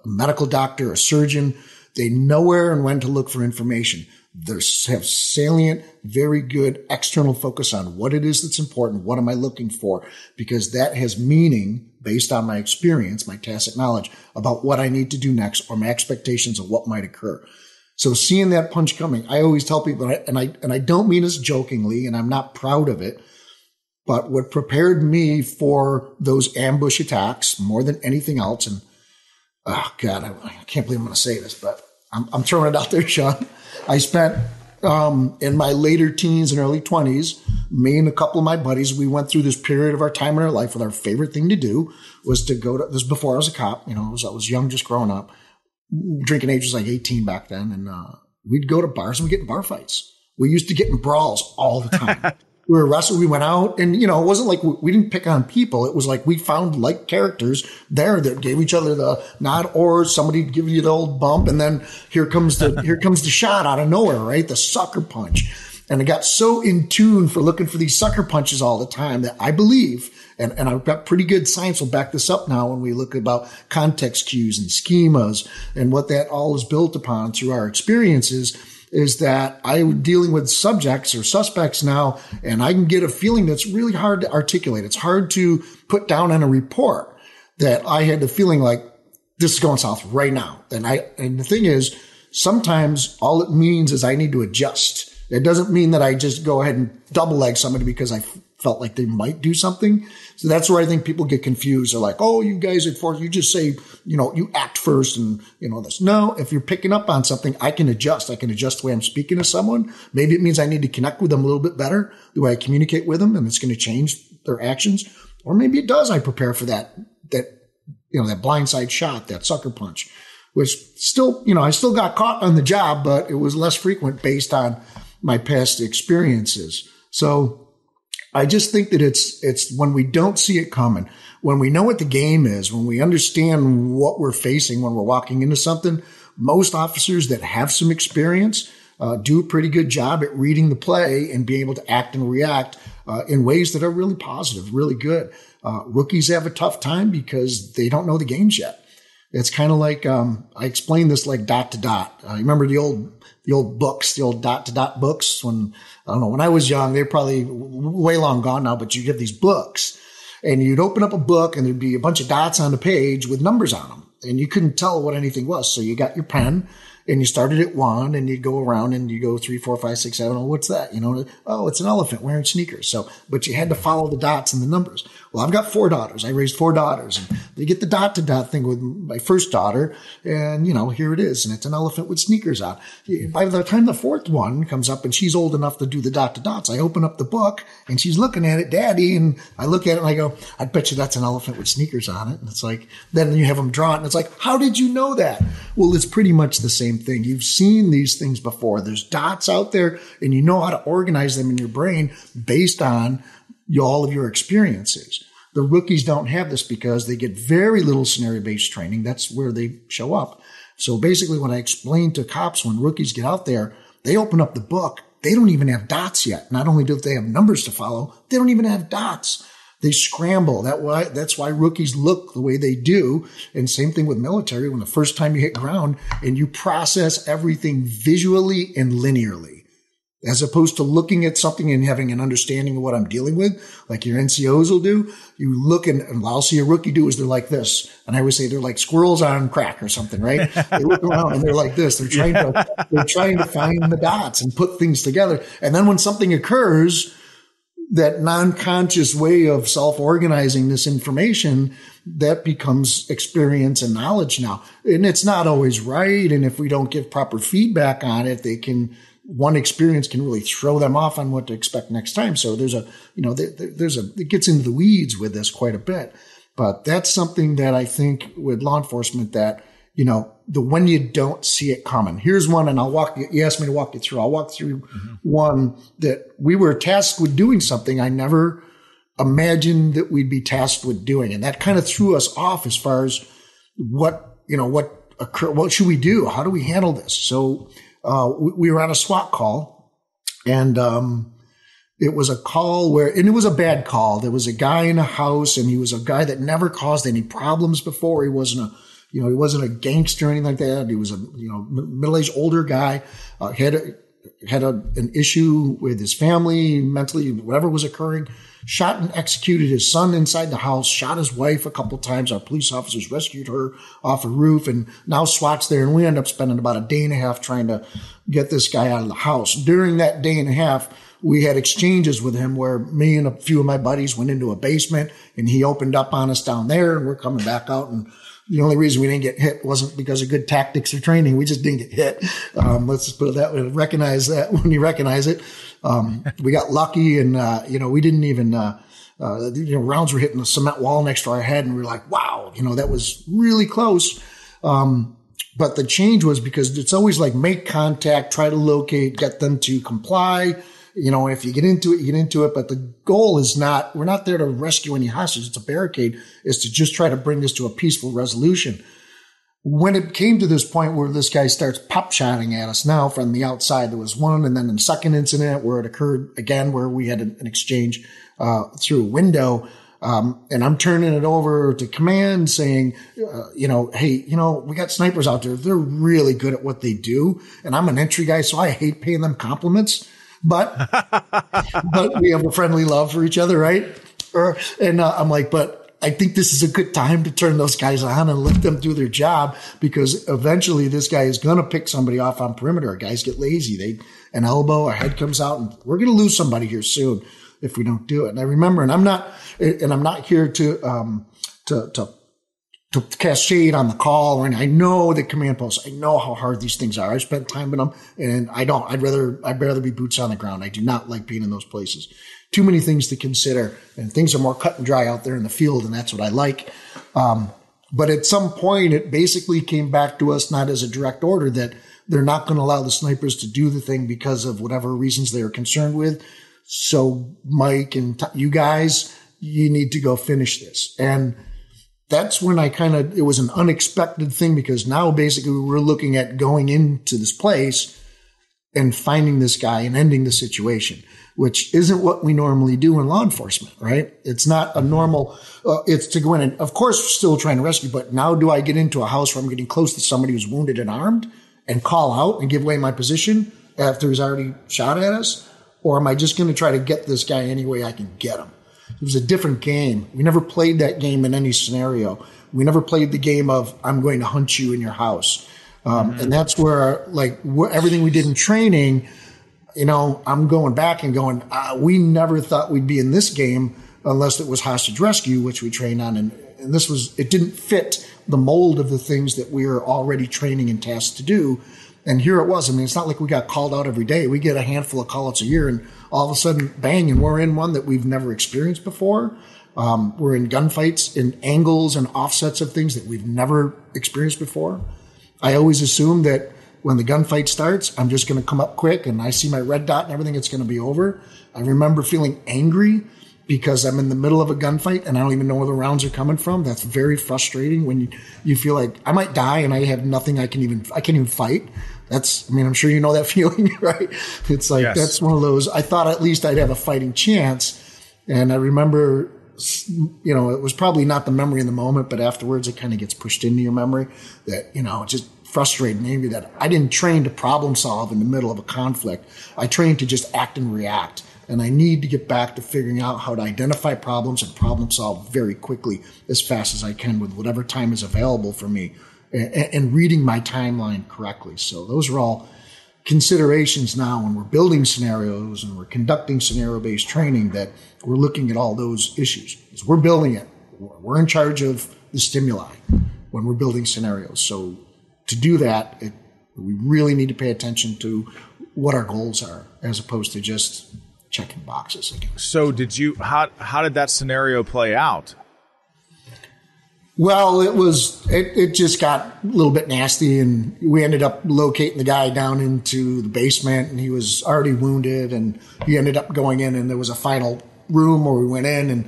medical doctor, a surgeon, they know where and when to look for information. They have salient, very good external focus on what it is that's important. What am I looking for? Because that has meaning based on my experience, my tacit knowledge about what I need to do next or my expectations of what might occur. So seeing that punch coming, I always tell people, and I don't mean this jokingly, and I'm not proud of it, but what prepared me for those ambush attacks more than anything else, and oh God, I can't believe I'm going to say this, but I'm throwing it out there, Sean. I spent in my later teens and early 20s, me and a couple of my buddies, we went through this period of our time in our life with our favorite thing to do was to go to, this was before I was a cop, I was young, just growing up. Drinking age was like 18 back then. And we'd go to bars and we'd get in bar fights. We used to get in brawls all the time. We were wrestling. We went out, and it wasn't like we didn't pick on people. It was like we found like characters there that gave each other the nod, or somebody give you the old bump, and then here comes the shot out of nowhere, right? The sucker punch. And I got so in tune for looking for these sucker punches all the time that I believe, and I've got pretty good science will back this up now when we look about context cues and schemas and what that all is built upon through our experiences. Is that I'm dealing with subjects or suspects now, and I can get a feeling that's really hard to articulate. It's hard to put down in a report that I had the feeling like this is going south right now. And the thing is, sometimes all it means is I need to adjust. It doesn't mean that I just go ahead and double leg somebody because I felt like they might do something. So that's where I think people get confused. They're like, oh, you guys at Force, you just say, you know, you act first and, you know, this. No, if you're picking up on something, I can adjust. I can adjust the way I'm speaking to someone. Maybe it means I need to connect with them a little bit better, the way I communicate with them, and it's going to change their actions. Or maybe it does. I prepare for that, you know, that blindside shot, that sucker punch, which still, you know, I still got caught on the job, but it was less frequent based on my past experiences. So I just think that it's when we don't see it coming, when we know what the game is, when we understand what we're facing, when we're walking into something, most officers that have some experience do a pretty good job at reading the play and being able to act and react in ways that are really positive, really good. Rookies have a tough time because they don't know the games yet. It's kind of like, I explained this like dot to dot. I remember the old books, the old dot to dot books. When, I don't know, when I was young, they're probably way long gone now, but you'd have these books and you'd open up a book and there'd be a bunch of dots on the page with numbers on them and you couldn't tell what anything was. So you got your pen and you started at 1 and you'd go around and you go 3, 4, 5, 6, 7. Oh, what's that? You know, oh, it's an elephant wearing sneakers. So, but you had to follow the dots and the numbers. Well, I've got 4 daughters. I raised 4 daughters and they get the dot to dot thing with my first daughter. And, you know, here it is. And it's an elephant with sneakers on. By the time the 4th one comes up and she's old enough to do the dot to dots, I open up the book and she's looking at it, Daddy. And I look at it and I go, I bet you that's an elephant with sneakers on it. And it's like, then you have them draw it. And it's like, how did you know that? Well, it's pretty much the same thing. You've seen these things before. There's dots out there and you know how to organize them in your brain based on all of your experiences. The rookies don't have this because they get very little scenario-based training. That's where they show up. So basically, when I explain to cops, when rookies get out there, they open up the book. They don't even have dots yet. Not only do they have numbers to follow, they don't even have dots. They scramble. That's why rookies look the way they do. And same thing with military. When the first time you hit ground and you process everything visually and linearly, as opposed to looking at something and having an understanding of what I'm dealing with, like your NCOs will do. You look and I'll see a rookie do is they're like this. And I always say they're like squirrels on crack or something, right? They look around and they're like this. They're trying to find the dots and put things together. And then when something occurs, that non-conscious way of self-organizing this information, that becomes experience and knowledge now. And it's not always right. And if we don't give proper feedback on it, one experience can really throw them off on what to expect next time. So it gets into the weeds with this quite a bit, but that's something that I think with law enforcement that, you know, when you don't see it coming, here's one. And you asked me to walk you through. I'll walk through one that we were tasked with doing something I never imagined that we'd be tasked with doing. And that kind of threw us off as far as what should we do? How do we handle this? So, we were on a SWAT call, and it was a call and it was a bad call. There was a guy in a house, and he was a guy that never caused any problems before. He wasn't a gangster or anything like that. He was a middle-aged older guy, had an issue with his family, mentally, whatever was occurring. Shot and executed his son inside the house, shot his wife a couple times. Our police officers rescued her off a roof, and now SWAT's there. And we end up spending about a day and a half trying to get this guy out of the house. During that day and a half, we had exchanges with him where me and a few of my buddies went into a basement and he opened up on us down there, and we're coming back out. And the only reason we didn't get hit wasn't because of good tactics or training. We just didn't get hit. Let's just put it that way. Recognize that when you recognize it. We got lucky, and, we didn't even, rounds were hitting the cement wall next to our head, and we were like, wow, that was really close. But the change was because it's always like make contact, try to locate, get them to comply. If you get into it, you get into it. But the goal is we're not there to rescue any hostages. It's a barricade, is to just try to bring this to a peaceful resolution. When it came to this point where this guy starts pop-shotting at us now from the outside, there was one. And then in the second incident where it occurred again, where we had an exchange through a window. And I'm turning it over to command saying, hey, we got snipers out there. They're really good at what they do. And I'm an entry guy, so I hate paying them compliments. But we have a friendly love for each other, right? And I'm like, but I think this is a good time to turn those guys on and let them do their job, because eventually this guy is going to pick somebody off on perimeter. Guys get lazy. An elbow, a head comes out, and we're going to lose somebody here soon. if we don't do it. And I remember, and I'm not here to cast shade on the call. And I know the command posts. I know how hard these things are. I spent time in them, and I don't. I'd rather be boots on the ground. I do not like being in those places. Too many things to consider, and things are more cut and dry out there in the field, and that's what I like. But at some point, it basically came back to us, not as a direct order, that they're not going to allow the snipers to do the thing because of whatever reasons they are concerned with. So Mike and you guys, you need to go finish this. And that's when it was an unexpected thing, because now basically we're looking at going into this place and finding this guy and ending the situation, which isn't what we normally do in law enforcement, right? It's not a normal, it's to go in and of course still trying to rescue, but now do I get into a house where I'm getting close to somebody who's wounded and armed and call out and give away my position after he's already shot at us? Or am I just going to try to get this guy any way I can get him? It was a different game. We never played that game in any scenario. We never played the game of I'm going to hunt you in your house. And that's where everything we did in training, I'm going back and going, we never thought we'd be in this game unless it was hostage rescue, which we trained on. And this was, it didn't fit the mold of the things that we were already training and tasked to do. And here it was. I mean, it's not like we got called out every day. We get a handful of call-outs a year, and all of a sudden, bang, and we're in one that we've never experienced before. We're in gunfights and angles and offsets of things that we've never experienced before. I always assume that when the gunfight starts, I'm just going to come up quick, and I see my red dot and everything, it's going to be over. I remember feeling angry because I'm in the middle of a gunfight and I don't even know where the rounds are coming from. That's very frustrating when you feel like I might die and I have nothing I can't even fight. I'm sure you know that feeling, right? It's like, yes. That's one of those, I thought at least I'd have a fighting chance. And I remember, it was probably not the memory in the moment, but afterwards it kind of gets pushed into your memory that, just frustrating maybe that I didn't train to problem solve in the middle of a conflict. I trained to just act and react. And I need to get back to figuring out how to identify problems and problem solve very quickly, as fast as I can with whatever time is available for me, and reading my timeline correctly. So those are all considerations now when we're building scenarios and we're conducting scenario-based training, that we're looking at all those issues. Because we're building it. We're in charge of the stimuli when we're building scenarios. So to do that, we really need to pay attention to what our goals are as opposed to just checking boxes again. So how did that scenario play out? Well, it just got a little bit nasty, and we ended up locating the guy down into the basement, and he was already wounded, and he ended up going in, and there was a final room where we went in, and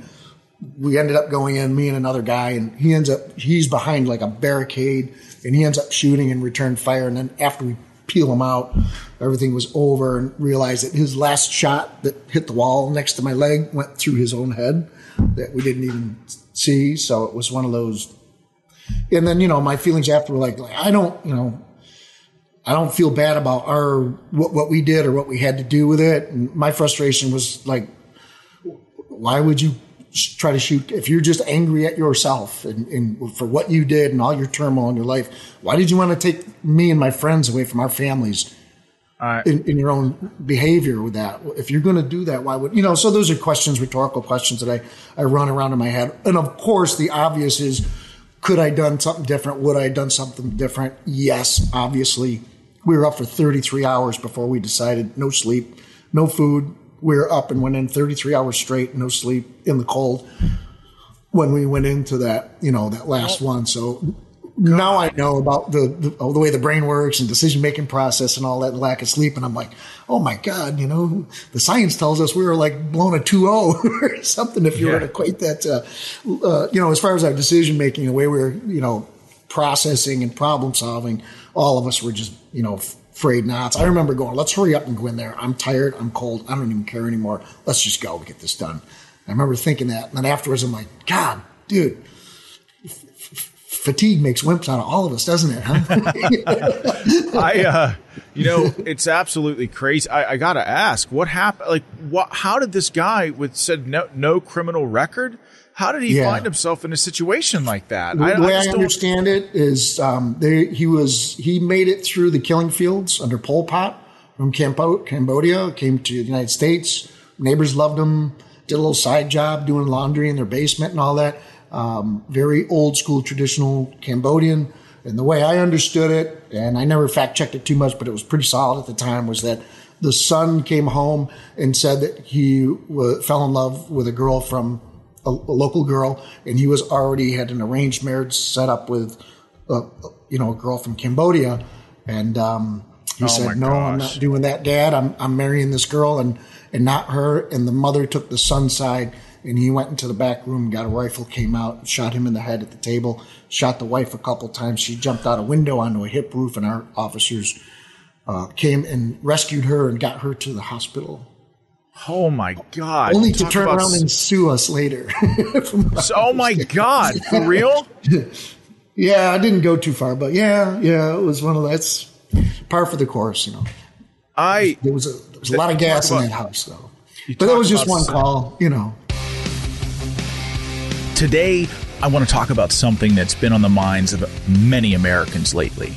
we ended up going in, me and another guy, and he's behind like a barricade, and he ends up shooting and returned fire. And then after we peel him out, everything was over, and realized that his last shot that hit the wall next to my leg went through his own head that we didn't even see. So it was one of those. And then, my feelings after were like I don't feel bad about what we did or what we had to do with it. And my frustration was like, why would you try to shoot if you're just angry at yourself and for what you did and all your turmoil in your life? Why did you want to take me and my friends away from our families in your own behavior with that? If you're going to do that, why would so those are questions, rhetorical questions that I run around in my head. And of course the obvious is, could I done something different? Would I done something different? Yes, obviously. We were up for 33 hours before we decided. No sleep, no food. We were up and went in 33 hours straight, no sleep, in the cold, when we went into that, that last one. So now I know about the way the brain works and decision-making process and all that, lack of sleep. And I'm like, oh my God, the science tells us we were like blown a 2-0 or something. If you were to equate that to, as far as our decision-making, the way we were, processing and problem solving, all of us were just, afraid not. I remember going, let's hurry up and go in there. I'm tired. I'm cold. I don't even care anymore. Let's just go. We'll get this done. I remember thinking that. And then afterwards, I'm like, God, dude, fatigue makes wimps out of all of us, doesn't it? Huh? It's absolutely crazy. I got to ask, what happened? Like, how did this guy with said no criminal record? How did he find himself in a situation like that? The way I understand it is he made it through the killing fields under Pol Pot from Cambodia, came to the United States, neighbors loved him. Did a little side job doing laundry in their basement and all that. Very old school, traditional Cambodian. And the way I understood it, and I never fact checked it too much, but it was pretty solid at the time, was that the son came home and said that he fell in love with a girl from a local girl, and he was already had an arranged marriage set up with a girl from Cambodia. And he said, "No, gosh. I'm not doing that, Dad. I'm marrying this girl and not her." And the mother took the son's side, and he went into the back room, got a rifle, came out, shot him in the head at the table, shot the wife a couple times. She jumped out a window onto a hip roof, and our officers came and rescued her and got her to the hospital. Oh, my God. Only to turn around and sue us later. Oh, my God. For real? Yeah, I didn't go too far, but yeah, it was one of that's par for the course, you know. There was a lot of gas in that house, though. But that was just one call, you know. Today, I want to talk about something that's been on the minds of many Americans lately.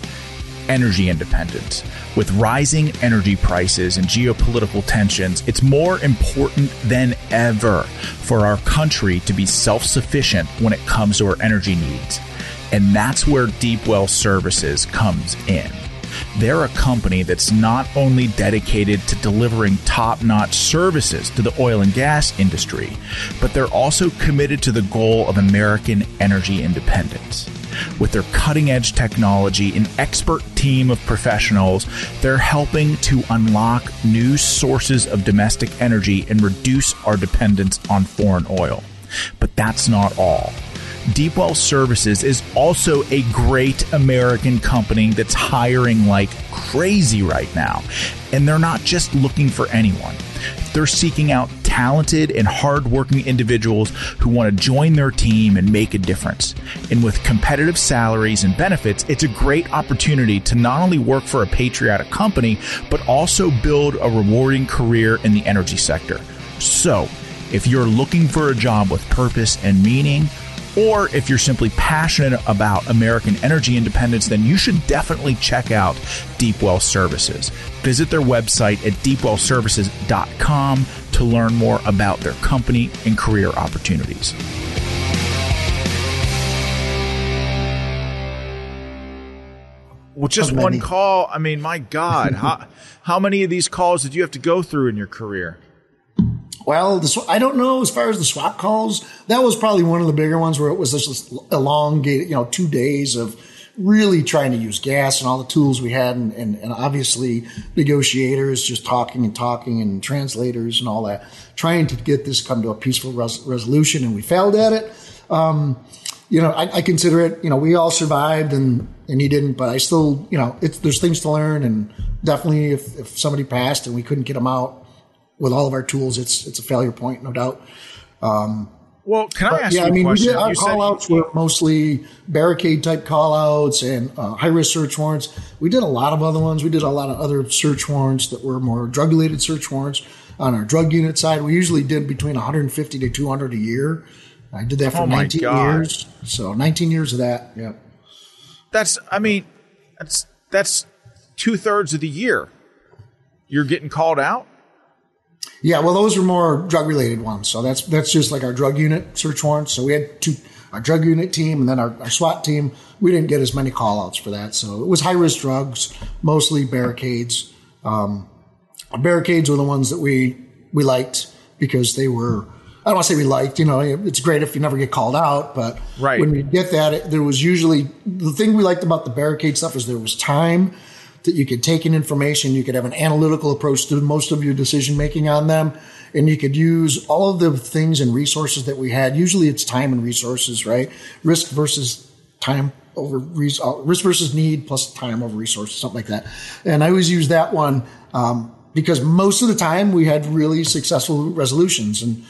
Energy independence. With rising energy prices and geopolitical tensions, it's more important than ever for our country to be self-sufficient when it comes to our energy needs. And that's where Deep Well Services comes in. They're a company that's not only dedicated to delivering top-notch services to the oil and gas industry, but they're also committed to the goal of American energy independence. With their cutting-edge technology and expert team of professionals, they're helping to unlock new sources of domestic energy and reduce our dependence on foreign oil. But that's not all. Deep Well Services is also a great American company that's hiring like crazy right now. And they're not just looking for anyone. They're seeking out talented and hardworking individuals who want to join their team and make a difference. And with competitive salaries and benefits, it's a great opportunity to not only work for a patriotic company, but also build a rewarding career in the energy sector. So, if you're looking for a job with purpose and meaning, or if you're simply passionate about American energy independence, then you should definitely check out Deep Well Services. Visit their website at deepwellservices.com to learn more about their company and career opportunities. Well, just one call. I mean, my God, how many of these calls did you have to go through in your career? Well, I don't know as far as the SWAT calls. That was probably one of the bigger ones where it was this elongated, 2 days of really trying to use gas and all the tools we had and obviously negotiators just talking and translators and all that, trying to get this come to a peaceful resolution, and we failed at it. I consider it, we all survived and he didn't, but I still, there's things to learn, and definitely if somebody passed and we couldn't get them out with all of our tools, it's a failure point, no doubt. Can I ask you a question? Our call-outs were mostly barricade-type call-outs and high-risk search warrants. We did a lot of other ones. We did a lot of other search warrants that were more drug-related search warrants. On our drug unit side, we usually did between 150 to 200 a year. I did that for 19 years. So 19 years of that, yeah. That's two-thirds of the year. You're getting called out? Yeah, well, those were more drug-related ones. So that's just like our drug unit search warrants. So we had our drug unit team and then our SWAT team. We didn't get as many call-outs for that. So it was high-risk drugs, mostly barricades. Barricades were the ones that we liked because they were – I don't want to say we liked. It's great if you never get called out. But right. When we get that, there was usually – the thing we liked about the barricade stuff is there was time – that you could take in information, you could have an analytical approach to most of your decision-making on them, and you could use all of the things and resources that we had. Usually it's time and resources, right? Risk versus time over risk versus need plus time over resources, something like that. And I always use that one because most of the time we had really successful resolutions. And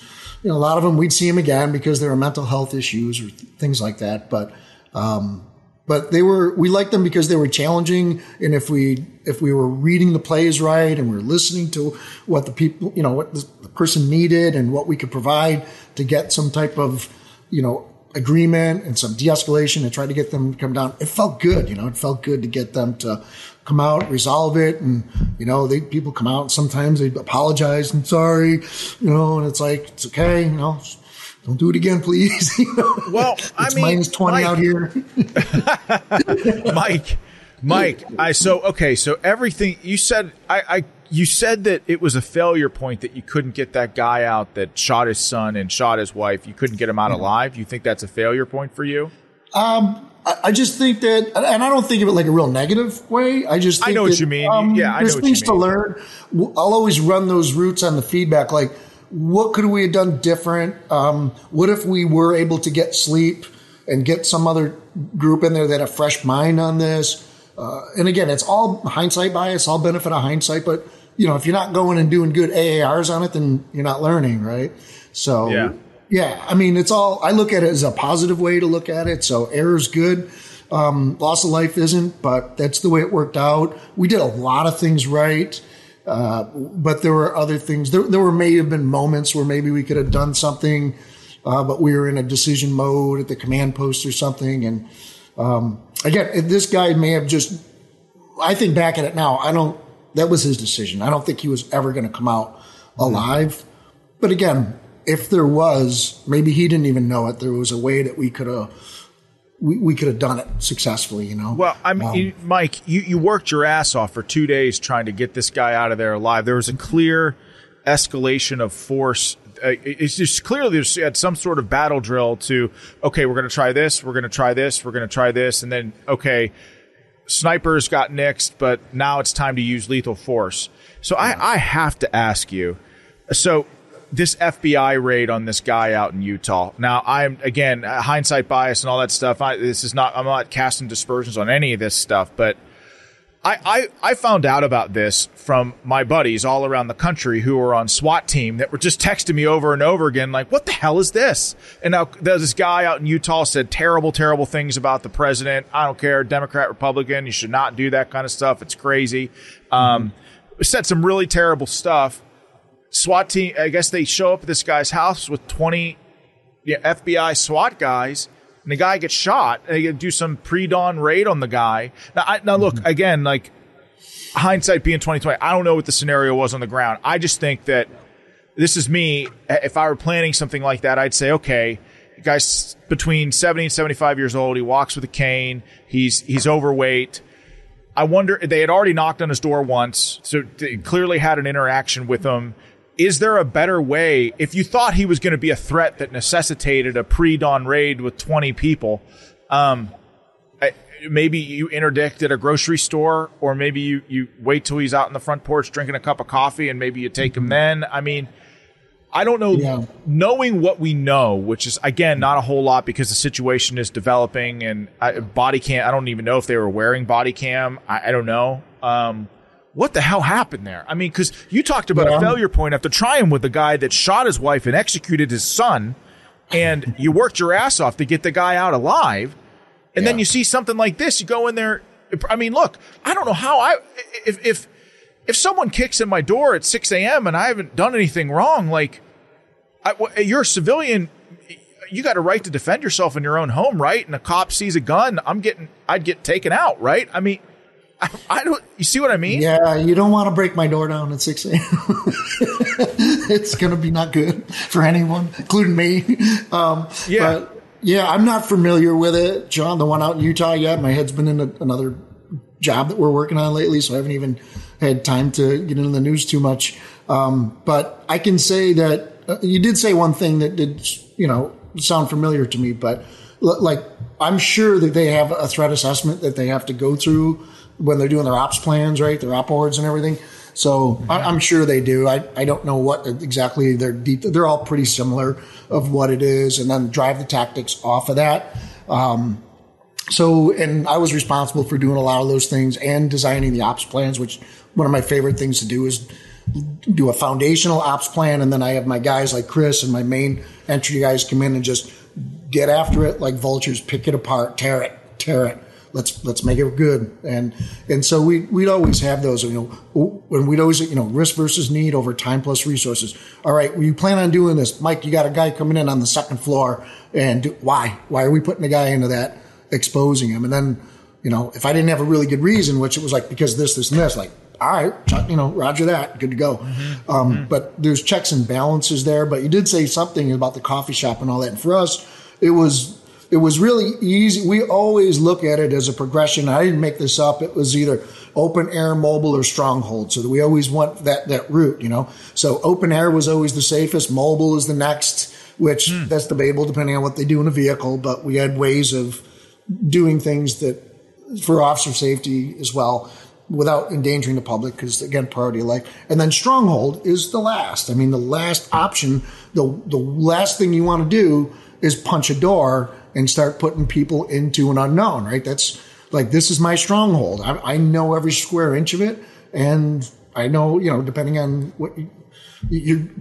a lot of them, we'd see them again because there were mental health issues or things like that. But we liked them because they were challenging, and if we were reading the plays right and we were listening to what the people, what the person needed and what we could provide to get some type of, agreement and some de-escalation and tried to get them to come down. It felt good, you know, it felt good to get them to come out, resolve it. And, you know, people come out and sometimes they apologize and sorry, you know, and it's like, it's okay, you know, don't do it again, please. You know? Well, it's minus 20 Mike, out here. So everything you said, you said that it was a failure point that you couldn't get that guy out that shot his son and shot his wife. You couldn't get him out alive. You think that's a failure point for you? I just think that, and I don't think of it like a real negative way. I just think I know what you mean. I know what you mean. There's things to learn. I'll always run those routes on the feedback. Like, what could we have done different? What if we were able to get sleep and get some other group in there that had a fresh mind on this? And again, it's all hindsight bias, all benefit of hindsight. But, you know, if you're not going and doing good AARs on it, then you're not learning, right? So, yeah, I mean, it's all, I look at it as a positive way to look at it. So error's good. Loss of life isn't, but that's the way it worked out. We did a lot of things right. But there were other things. There may have been moments where maybe we could have done something, but we were in a decision mode at the command post or something. And, again, this guy may have just, I think back at it now, that was his decision. I don't think he was ever going to come out alive. But again, if there was, maybe he didn't even know it. There was a way that we could have done it successfully, you know? Well, I mean, Mike, you worked your ass off for 2 days trying to get this guy out of there alive. There was a clear escalation of force. It's just clearly you had some sort of battle drill to, okay, we're going to try this, we're going to try this, we're going to try this. And then, okay, snipers got nixed, but now it's time to use lethal force. So I have to ask you, so this FBI raid on this guy out in Utah. Now, I'm, again, hindsight bias and all that stuff. I'm not casting dispersions on any of this stuff, but I found out about this from my buddies all around the country who were on SWAT team that were just texting me over and over again, like, what the hell is this? And now this guy out in Utah said terrible, terrible things about the president. I don't care, Democrat, Republican, you should not do that kind of stuff. It's crazy. Said some really terrible stuff. SWAT team, I guess they show up at this guy's house with 20 FBI SWAT guys. And the guy gets shot. They do some pre-dawn raid on the guy. Now, look, again, like hindsight being 2020, I don't know what the scenario was on the ground. I just think that this is me. If I were planning something like that, I'd say, okay, the guy's between 70 and 75 years old. He walks with a cane. He's overweight. I wonder, they had already knocked on his door once, so they clearly had an interaction with him. Is there a better way? If you thought he was going to be a threat that necessitated a pre-dawn raid with 20 people, maybe you interdict at a grocery store, or maybe you wait till he's out on the front porch drinking a cup of coffee and maybe you take him then. I mean, I don't know. Yeah. Knowing what we know, which is, again, not a whole lot because the situation is developing and body cam. I don't even know if they were wearing body cam. I don't know. What the hell happened there? I mean, because you talked about a failure point after trying with the guy that shot his wife and executed his son, and you worked your ass off to get the guy out alive, and then you see something like this. You go in there. I mean, look, I don't know how if someone kicks in my door at 6 a.m. and I haven't done anything wrong, like you're a civilian, you got a right to defend yourself in your own home, right? And a cop sees a gun, I'd get taken out, right? I mean. I don't. You see what I mean? Yeah, you don't want to break my door down at 6 a.m. It's going to be not good for anyone, including me. But yeah, I'm not familiar with it, John, the one out in Utah yet. My head's been in another job that we're working on lately, so I haven't even had time to get into the news too much. But I can say that you did say one thing that did, you know, sound familiar to me. But like, I'm sure that they have a threat assessment that they have to go through when they're doing their ops plans, right? Their op boards and everything. So I'm sure they do. I don't know what exactly they're all pretty similar of what it is, and then drive the tactics off of that. And I was responsible for doing a lot of those things and designing the ops plans, which one of my favorite things to do is do a foundational ops plan. And then I have my guys like Chris and my main entry guys come in and just get after it like vultures, pick it apart, tear it. Let's make it good. And so we'd always have those, and we'd always, risk versus need over time plus resources. All right, we plan on doing this. Mike, you got a guy coming in on the second floor, and why are we putting a guy into that, exposing him? And then, if I didn't have a really good reason, which it was like, because this, and this, like, all right, roger that. Good to go. Mm-hmm. But there's checks and balances there. But you did say something about the coffee shop and all that. And for us, it was really easy. We always look at it as a progression. I didn't make this up. It was either open air, mobile, or stronghold. So that we always went that route, So open air was always the safest. Mobile is the next, which that's debatable depending on what they do in a vehicle. But we had ways of doing things that for officer safety as well, without endangering the public, because again, priority of life. And then stronghold is the last. I mean, the last option, the last thing you want to do is punch a door and start putting people into an unknown, right? That's like, this is my stronghold. I know every square inch of it. And I know, depending on what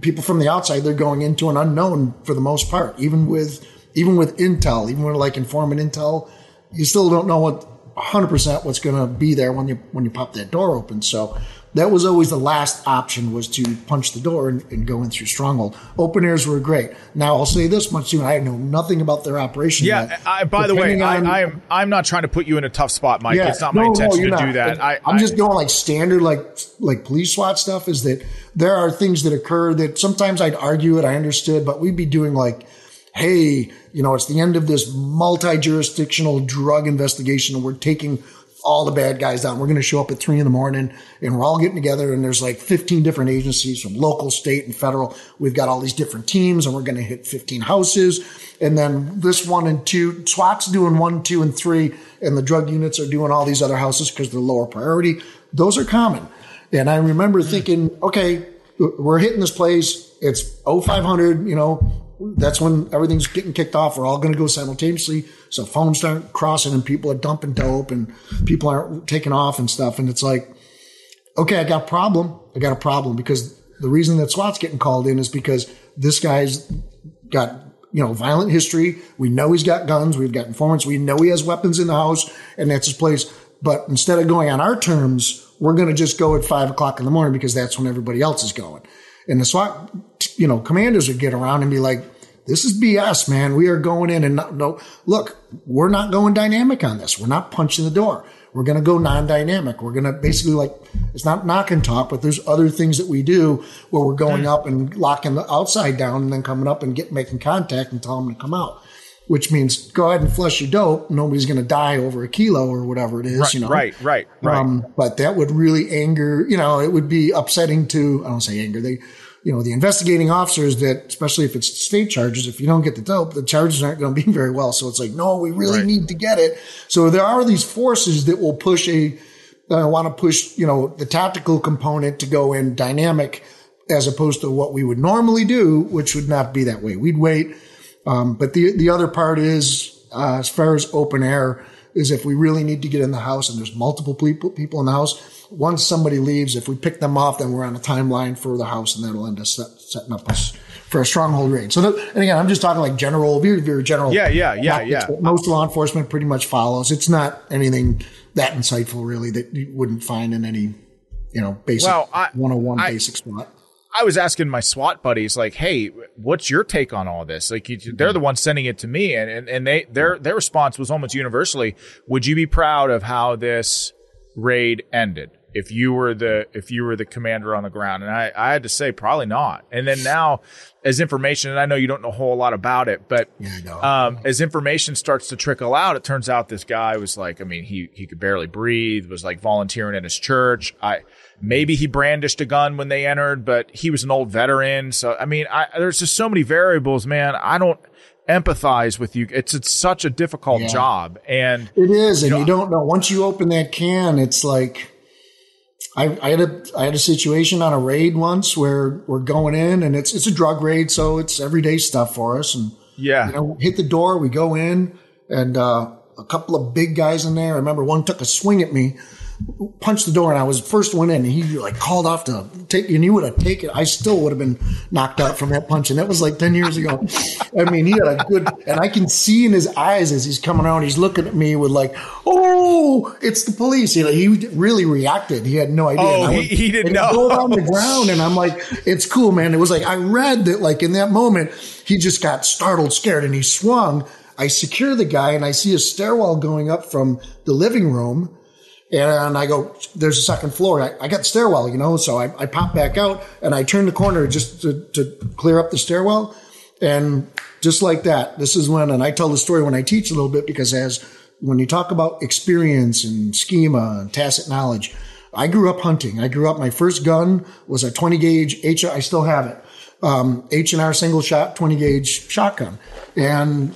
people from the outside, they're going into an unknown for the most part, even with intel, even with like informant intel, you still don't know 100% what's going to be there when you pop that door open. So that was always the last option, was to punch the door and go in through stronghold. Open airs were great. Now I'll say this much soon: I know nothing about their operation. Yeah. Yet. I'm not trying to put you in a tough spot, Mike. Yeah, it's not my intention to do that. I'm just going like standard, like police SWAT stuff. Is that there are things that occur that sometimes I'd argue it, I understood, but we'd be doing like, hey, it's the end of this multi-jurisdictional drug investigation, and we're taking all the bad guys down. We're going to show up at 3 a.m, and we're all getting together, and there's like 15 different agencies from local, state, and federal. We've got all these different teams, and we're going to hit 15 houses. And then this 1 and 2, SWAT's doing 1, 2, and 3, and the drug units are doing all these other houses because they're lower priority. Those are common. And I remember thinking, okay, we're hitting this place. It's 0500, that's when everything's getting kicked off. We're all going to go simultaneously. So phones aren't crossing, and people are dumping dope, and people aren't taking off and stuff. And it's like, okay, I got a problem, because the reason that SWAT's getting called in is because this guy's got, violent history. We know he's got guns. We've got informants. We know he has weapons in the house, and that's his place. But instead of going on our terms, we're going to just go at 5:00 a.m. because that's when everybody else is going. And the SWAT, commanders would get around and be like, this is BS, man. We are going in and look, we're not going dynamic on this. We're not punching the door. We're going to go non-dynamic. We're going to basically it's not knock and talk, but there's other things that we do where we're going up and locking the outside down and then coming up and making contact and telling them to come out, which means go ahead and flush your dope. Nobody's going to die over a kilo or whatever it is, Right. But that would really anger, it would be upsetting to, I don't say anger, the investigating officers that, especially if it's state charges, if you don't get the dope, the charges aren't going to be very well. So it's like, no, we really need to get it. So there are these forces that will push the tactical component to go in dynamic as opposed to what we would normally do, which would not be that way. We'd wait. But the other part is, as far as open air, is if we really need to get in the house and there's multiple people in the house. Once somebody leaves, if we pick them off, then we're on a timeline for the house, and that'll end up setting up us for a stronghold raid. So, and again, I'm just talking like general, very general. Yeah. Most law enforcement pretty much follows. It's not anything that insightful, really, that you wouldn't find in any, basic 101 basic spot. I was asking my SWAT buddies, like, hey, what's your take on all this? Like, they're the ones sending it to me, and their response was almost universally, would you be proud of how this raid ended if you were the commander on the ground? And I had to say, probably not. And then now, as information, and I know you don't know a whole lot about it, but as information starts to trickle out, it turns out this guy was like, he could barely breathe, was like volunteering at his church. Maybe he brandished a gun when they entered, but he was an old veteran. So, there's just so many variables, man. I don't empathize with you. It's such a difficult job. And it is. And you don't know. Once you open that can, it's like, I had a situation on a raid once where we're going in, and it's a drug raid, so it's everyday stuff for us. And hit the door, we go in, and a couple of big guys in there. I remember one took a swing at me, punched the door, and I was the first one in, and he like called off to take, and he would have taken, I still would have been knocked out from that punch. And that was like 10 years ago. I mean, he had a good, and I can see in his eyes as he's coming around, he's looking at me with like, oh, it's the police. You know, he really reacted. He had no idea. Oh, he didn't know. He rolled on the ground, and I'm like, it's cool, man. It was like, I read that like in that moment, he just got startled, scared, and he swung. I secure the guy, and I see a stairwell going up from the living room. And I go, there's a second floor. I got the stairwell, you know, so I pop back out, and I turn the corner just to clear up the stairwell. And just like that, this is when, and I tell the story when I teach a little bit, because as when you talk about experience and schema and tacit knowledge, I grew up hunting. I grew up, my first gun was a 20 gauge H. I still have it. H&R single shot, 20 gauge shotgun. And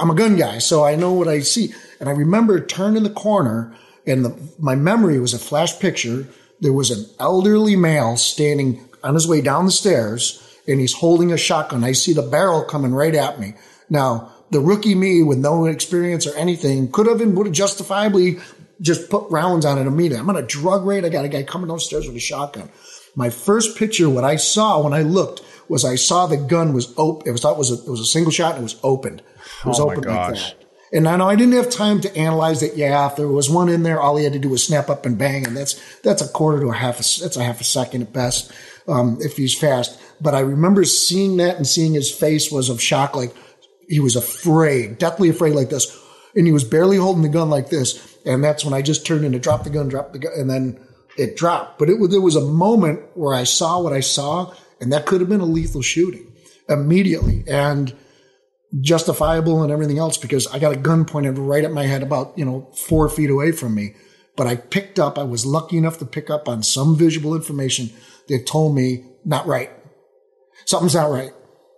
I'm a gun guy, so I know what I see. And I remember turning the corner, and my memory was a flash picture. There was an elderly male standing on his way down the stairs, and he's holding a shotgun. I see the barrel coming right at me. Now, the rookie me with no experience or anything could have and would have justifiably just put rounds on it immediately. I'm on a drug raid. I got a guy coming downstairs with a shotgun. My first picture, what I saw when I looked, was I saw the gun was open. It was a single shot, and it was opened. It was open like that. And I know I didn't have time to analyze it. Yeah, if there was one in there, all he had to do was snap up and bang, and that's a quarter to a half. That's a half a second at best, if he's fast. But I remember seeing that, and seeing his face was of shock, like he was afraid, deathly afraid, like this, and he was barely holding the gun like this. And that's when I just turned in to drop the gun, and then it dropped. But there was a moment where I saw what I saw, and that could have been a lethal shooting immediately, and justifiable and everything else, because I got a gun pointed right at my head about, 4 feet away from me. But I was lucky enough to pick up on some visual information that told me not right. Something's not right.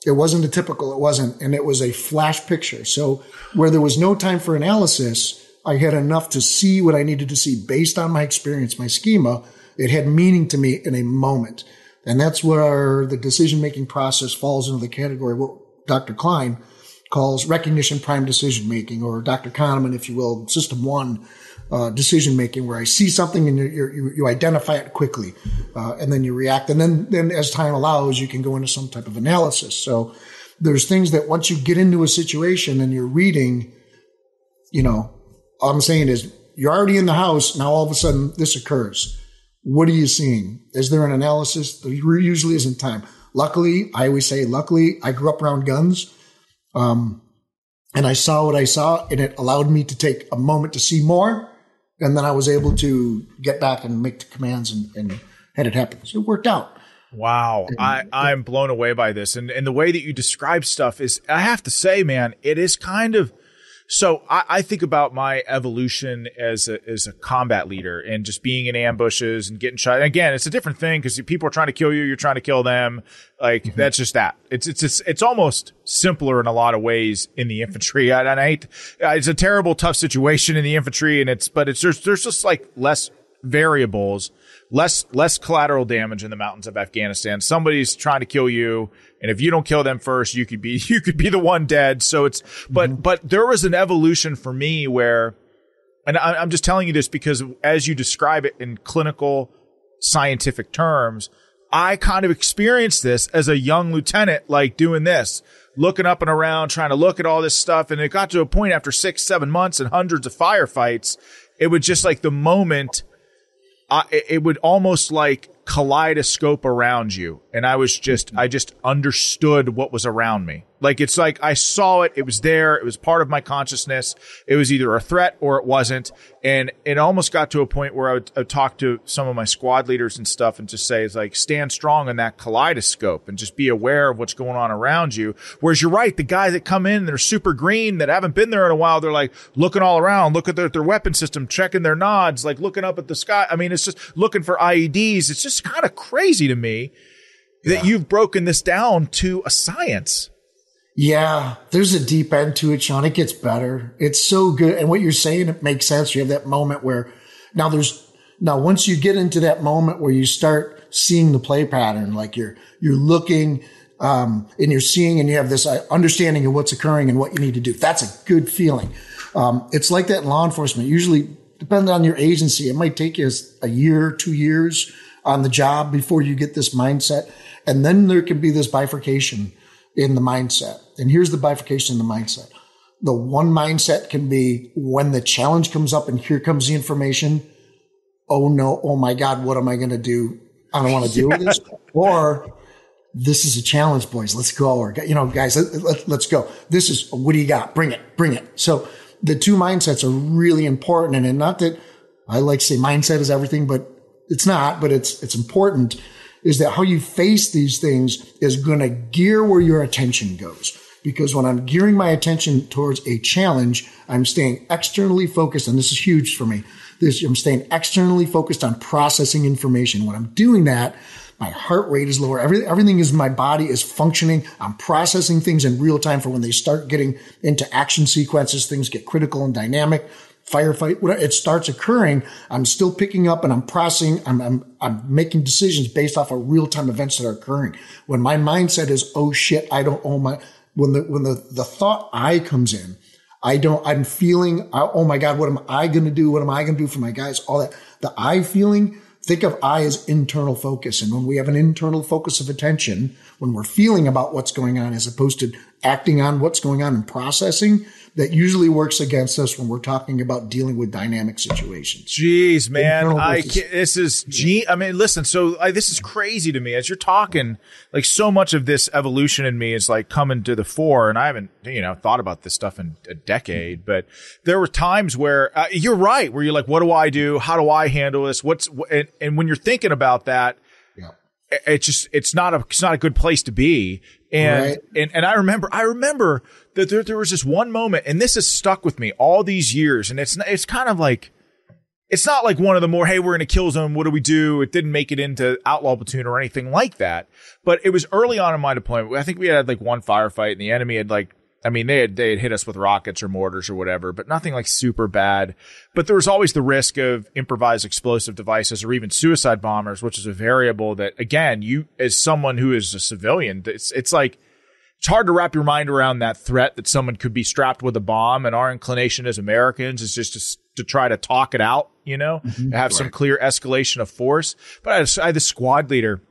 It wasn't a typical. It wasn't. And it was a flash picture. So where there was no time for analysis, I had enough to see what I needed to see based on my experience, my schema. It had meaning to me in a moment. And that's where the decision-making process falls into the category of what Dr. Klein calls recognition prime decision making, or Dr. Kahneman, if you will, system one decision making, where I see something and you identify it quickly, and then you react, and then as time allows, you can go into some type of analysis. So there's things that once you get into a situation and you're reading, all I'm saying is you're already in the house. Now all of a sudden this occurs. What are you seeing? Is there an analysis? There usually isn't time. Luckily, I always say, I grew up around guns. And I saw what I saw, and it allowed me to take a moment to see more. And then I was able to get back and make the commands and had it happen. So it worked out. Wow. I'm blown away by this. And the way that you describe stuff is, I have to say, man, it is kind of, so I think about my evolution as a combat leader and just being in ambushes and getting shot. And again, it's a different thing because people are trying to kill you. You're trying to kill them. Like mm-hmm. That's just that. It's almost simpler in a lot of ways in the infantry. And I hate, it's a terrible, tough situation in the infantry. And there's just like less variables, less collateral damage in the mountains of Afghanistan. Somebody's trying to kill you, and if you don't kill them first, you could be the one dead. So it's but there was an evolution for me where, and I'm just telling you this because as you describe it in clinical scientific terms, I kind of experienced this as a young lieutenant, like doing this, looking up and around, trying to look at all this stuff. And it got to a point after 6-7 months and hundreds of firefights, it was just like the moment it would almost like kaleidoscope around you. And I just understood what was around me. Like, it's like I saw it. It was there. It was part of my consciousness. It was either a threat or it wasn't. And it almost got to a point where I would talk to some of my squad leaders and stuff and just say, it's like, stand strong in that kaleidoscope and just be aware of what's going on around you. Whereas you're right. The guys that come in, they're super green, that haven't been there in a while. They're like looking all around, looking at their weapon system, checking their nods, like looking up at the sky. I mean, it's just looking for IEDs. It's just kind of crazy to me that you've broken this down to a science. Yeah, there's a deep end to it, Sean. It gets better. It's so good. And what you're saying, it makes sense. You have that moment where now once you get into that moment where you start seeing the play pattern, like you're looking, and you're seeing, and you have this understanding of what's occurring and what you need to do. That's a good feeling. It's like that in law enforcement. Usually depending on your agency, it might take you a year, 2 years on the job before you get this mindset. And then there can be this bifurcation in the mindset. And here's the bifurcation in the mindset. The one mindset can be when the challenge comes up and here comes the information. Oh no. Oh my God. What am I going to do? I don't want to deal with this. Or this is a challenge, boys. Let's go. Or, you know, guys, let's go. This is, what do you got? Bring it, bring it. So the two mindsets are really important. And not that I like to say mindset is everything, but it's not, but it's important, is that how you face these things is going to gear where your attention goes. Because when I'm gearing my attention towards a challenge, I'm staying externally focused. And this is huge for me. I'm staying externally focused on processing information. When I'm doing that, my heart rate is lower. Everything is, my body is functioning. I'm processing things in real time for when they start getting into action sequences, things get critical and dynamic, firefight, whatever, it starts occurring. I'm still picking up and I'm processing. I'm making decisions based off of real time events that are occurring. When my mindset is, oh shit, I don't own my, when the thought I comes in, I'm feeling, oh my God, what am I going to do? What am I going to do for my guys? All that, the I feeling, think of I as internal focus. And when we have an internal focus of attention, when we're feeling about what's going on, as opposed to acting on what's going on and processing, that usually works against us when we're talking about dealing with dynamic situations. Jeez, man. This is crazy to me. As you're talking, like, so much of this evolution in me is like coming to the fore, and I haven't, thought about this stuff in a decade, but there were times where you're right, where you're like, what do I do? How do I handle this? And when you're thinking about that, it's not a good place to be. And, right. and I remember that there was this one moment, and this has stuck with me all these years. And it's kind of like, it's not like one of the more, hey, we're in a kill zone, what do we do? It didn't make it into Outlaw Platoon or anything like that. But it was early on in my deployment. I think we had like one firefight, and the enemy had they had hit us with rockets or mortars or whatever, but nothing like super bad. But there was always the risk of improvised explosive devices or even suicide bombers, which is a variable that, again, you, as someone who is a civilian, it's like, it's hard to wrap your mind around that threat that someone could be strapped with a bomb. And our inclination as Americans is just to try to talk it out, mm-hmm. have some clear escalation of force. But I had a squad leader.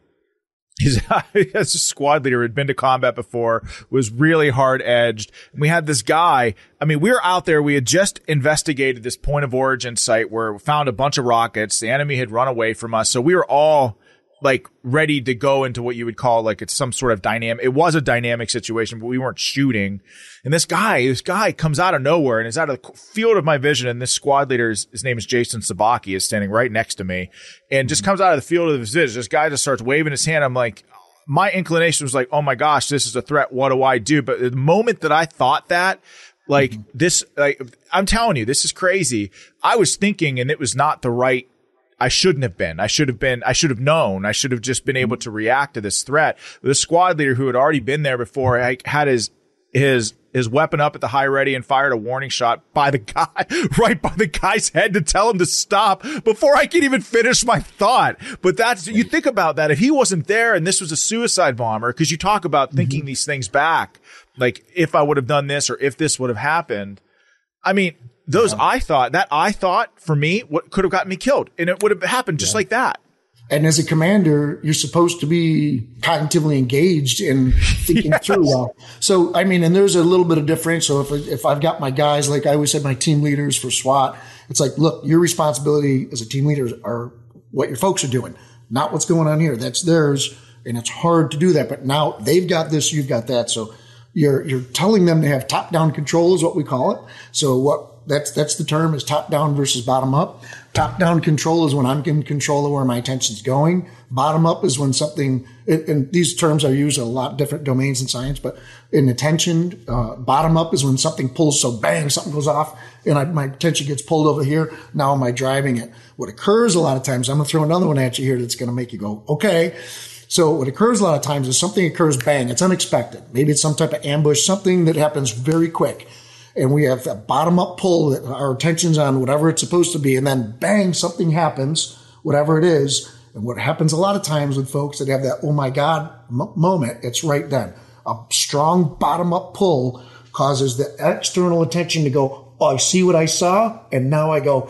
As a squad leader, had been to combat before, was really hard edged. And we had this guy. I mean, we were out there. We had just investigated this point of origin site where we found a bunch of rockets. The enemy had run away from us. So we were all like ready to go into what you would call like it's some sort of dynamic. It was a dynamic situation, but we weren't shooting. And this guy comes out of nowhere and is out of the field of my vision. And this squad leader, his name is Jason Sabaki, is standing right next to me and just comes out of the field of his vision. This guy just starts waving his hand. I'm like, my inclination was like, oh my gosh, this is a threat. What do I do? But the moment that I thought that, I'm telling you, this is crazy. I was thinking, and it was not the right. I shouldn't have been. I should have known. I should have just been able to react to this threat. The squad leader, who had already been there before, had his weapon up at the high ready and fired a warning shot by the guy, right by the guy's head, to tell him to stop before I could even finish my thought. But you think about that. If he wasn't there and this was a suicide bomber, because you talk about thinking these things back, like if I would have done this or if this would have happened. I mean, those I thought for me, what could have gotten me killed, and it would have happened just like that. And as a commander, you're supposed to be cognitively engaged in thinking through. Well, so I mean, and there's a little bit of difference. So if I've got my guys, like I always said, my team leaders for SWAT, it's like, look, your responsibility as a team leader are what your folks are doing, not what's going on here. That's theirs, and it's hard to do that. But now they've got this, you've got that, so. You're telling them to have top-down control is what we call it. So that's the term, is top-down versus bottom-up. Top-down control is when I'm in control of where my attention's going. Bottom-up is when something, and these terms are used in a lot of different domains in science, but in attention, bottom-up is when something pulls, so bang, something goes off, and my attention gets pulled over here. Now am I driving it? What occurs a lot of times, I'm going to throw another one at you here that's going to make you go, okay. So what occurs a lot of times is something occurs, bang, it's unexpected. Maybe it's some type of ambush, something that happens very quick. And we have a bottom-up pull, that our attention's on whatever it's supposed to be, and then bang, something happens, whatever it is. And what happens a lot of times with folks that have that, oh my God, moment, it's right then. A strong bottom-up pull causes the external attention to go, oh, I see what I saw, and now I go,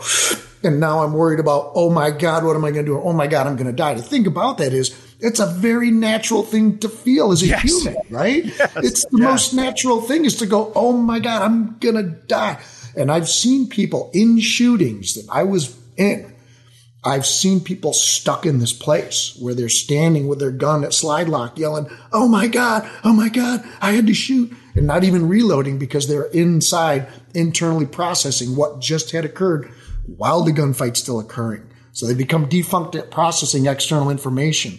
And now I'm worried about, oh my God, what am I going to do? Oh my God, I'm going to die. The thing about that is it's a very natural thing to feel as a human, right? Yes. It's the most natural thing is to go, oh my God, I'm going to die. And I've seen people in shootings that I was in. I've seen people stuck in this place where they're standing with their gun at slide lock yelling, oh my God, I had to shoot, and not even reloading because they're inside internally processing what just had occurred while the gunfight's still occurring. So they become defunct at processing external information.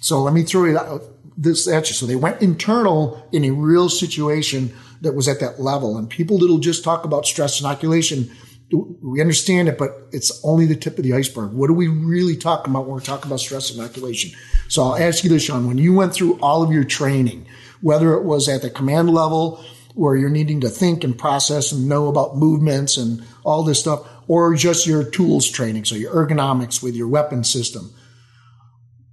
So let me throw it out, this at you. So they went internal in a real situation that was at that level. And people that'll just talk about stress inoculation, we understand it, but it's only the tip of the iceberg. What are we really talking about when we're talking about stress inoculation? So I'll ask you this, Sean. When you went through all of your training, whether it was at the command level where you're needing to think and process and know about movements and all this stuff, or just your tools training, so your ergonomics with your weapon system,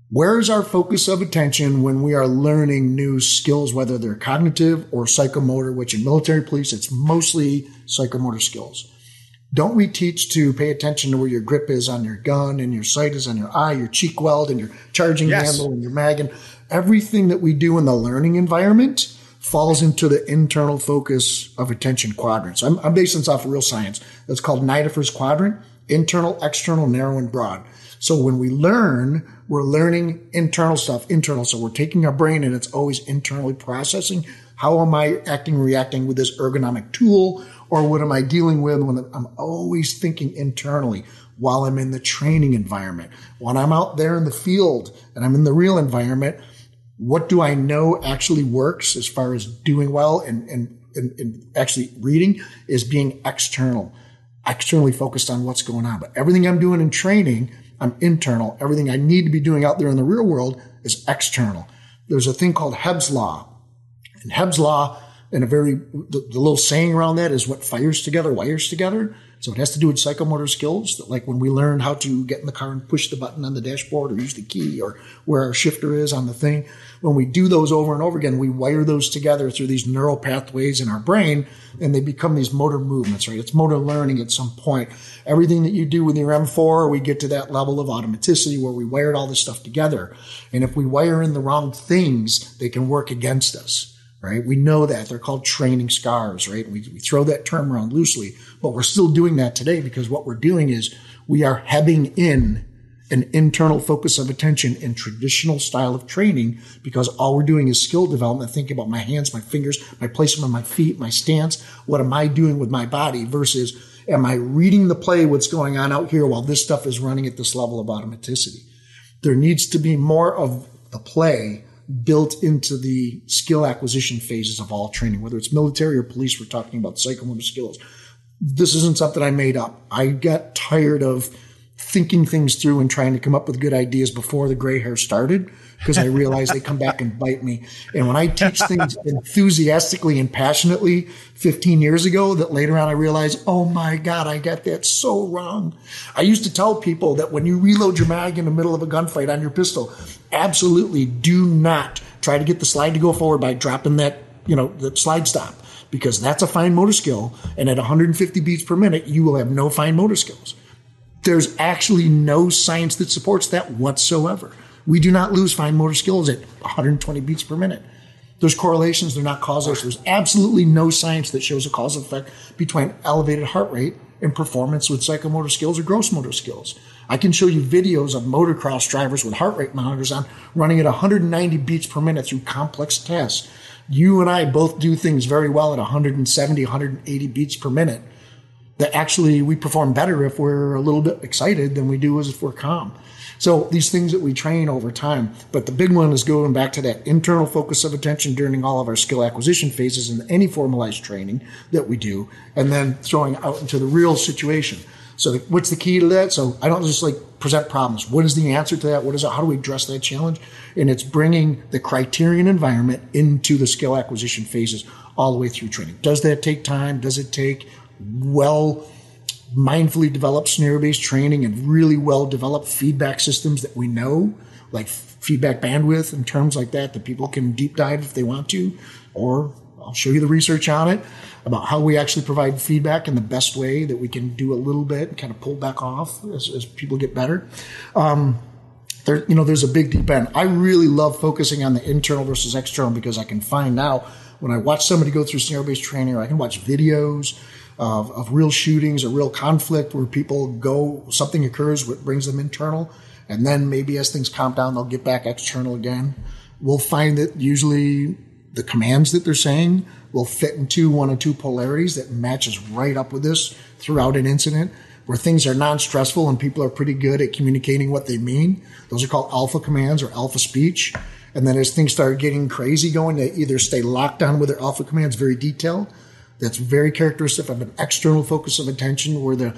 where is our focus of attention when we are learning new skills, whether they're cognitive or psychomotor, which in military police, it's mostly psychomotor skills? Don't we teach to pay attention to where your grip is on your gun and your sight is on your eye, your cheek weld and your charging handle and your mag? And everything that we do in the learning environment falls into the internal focus of attention quadrants. I'm basing this off of real science. That's called Nidhofer's quadrant, internal, external, narrow, and broad. So when we learn, we're learning internal stuff, internal. So we're taking our brain and it's always internally processing. How am I acting, reacting with this ergonomic tool? Or what am I dealing with when I'm always thinking internally while I'm in the training environment? When I'm out there in the field and I'm in the real environment, what do I know actually works as far as doing well and actually reading is being external, externally focused on what's going on. But everything I'm doing in training, I'm internal. Everything I need to be doing out there in the real world is external. There's a thing called Hebb's Law. And Hebb's Law, and the little saying around that is what fires together, wires together. So it has to do with psychomotor skills, that like when we learn how to get in the car and push the button on the dashboard or use the key or where our shifter is on the thing. When we do those over and over again, we wire those together through these neural pathways in our brain, and they become these motor movements, right? It's motor learning at some point. Everything that you do with your M4, we get to that level of automaticity where we wired all this stuff together. And if we wire in the wrong things, they can work against us. Right? We know that. They're called training scars, right? We throw that term around loosely, but we're still doing that today because what we're doing is we are hebbing in an internal focus of attention in traditional style of training because all we're doing is skill development, thinking about my hands, my fingers, my placement of my feet, my stance. What am I doing with my body versus am I reading the play, what's going on out here while this stuff is running at this level of automaticity? There needs to be more of the play built into the skill acquisition phases of all training, whether it's military or police. We're talking about psychomotor skills. This isn't something I made up. I got tired of thinking things through and trying to come up with good ideas before the gray hair started because I realized they come back and bite me. And when I teach things enthusiastically and passionately 15 years ago, that later on I realized, oh my God, I got that so wrong. I used to tell people that when you reload your mag in the middle of a gunfight on your pistol, absolutely do not try to get the slide to go forward by dropping that, the slide stop, because that's a fine motor skill. And at 150 beats per minute, you will have no fine motor skills. There's actually no science that supports that whatsoever. We do not lose fine motor skills at 120 beats per minute. There's correlations. They're not causal. There's absolutely no science that shows a causal effect between elevated heart rate and performance with psychomotor skills or gross motor skills. I can show you videos of motocross drivers with heart rate monitors on running at 190 beats per minute through complex tests. You and I both do things very well at 170, 180 beats per minute. That actually we perform better if we're a little bit excited than we do as if we're calm. So these things that we train over time, but the big one is going back to that internal focus of attention during all of our skill acquisition phases in any formalized training that we do, and then throwing out into the real situation. So what's the key to that? So I don't just present problems. What is the answer to that? What is it? How do we address that challenge? And it's bringing the criterion environment into the skill acquisition phases all the way through training. Does that take time? Does it take mindfully developed scenario-based training and really well-developed feedback systems that we know, like feedback bandwidth and terms like that people can deep dive if they want to, or I'll show you the research on it about how we actually provide feedback and the best way that we can do a little bit, kind of pull back off as people get better. There's a big deep end. I really love focusing on the internal versus external because I can find out when I watch somebody go through scenario-based training, or I can watch videos of real shootings or real conflict where people go, something occurs, what brings them internal, and then maybe as things calm down, they'll get back external again. We'll find that usually the commands that they're saying will fit into one or two polarities that matches right up with this throughout an incident, where things are non-stressful and people are pretty good at communicating what they mean. Those are called alpha commands or alpha speech. And then as things start getting crazy going, they either stay locked down with their alpha commands, very detailed. That's very characteristic of an external focus of attention where the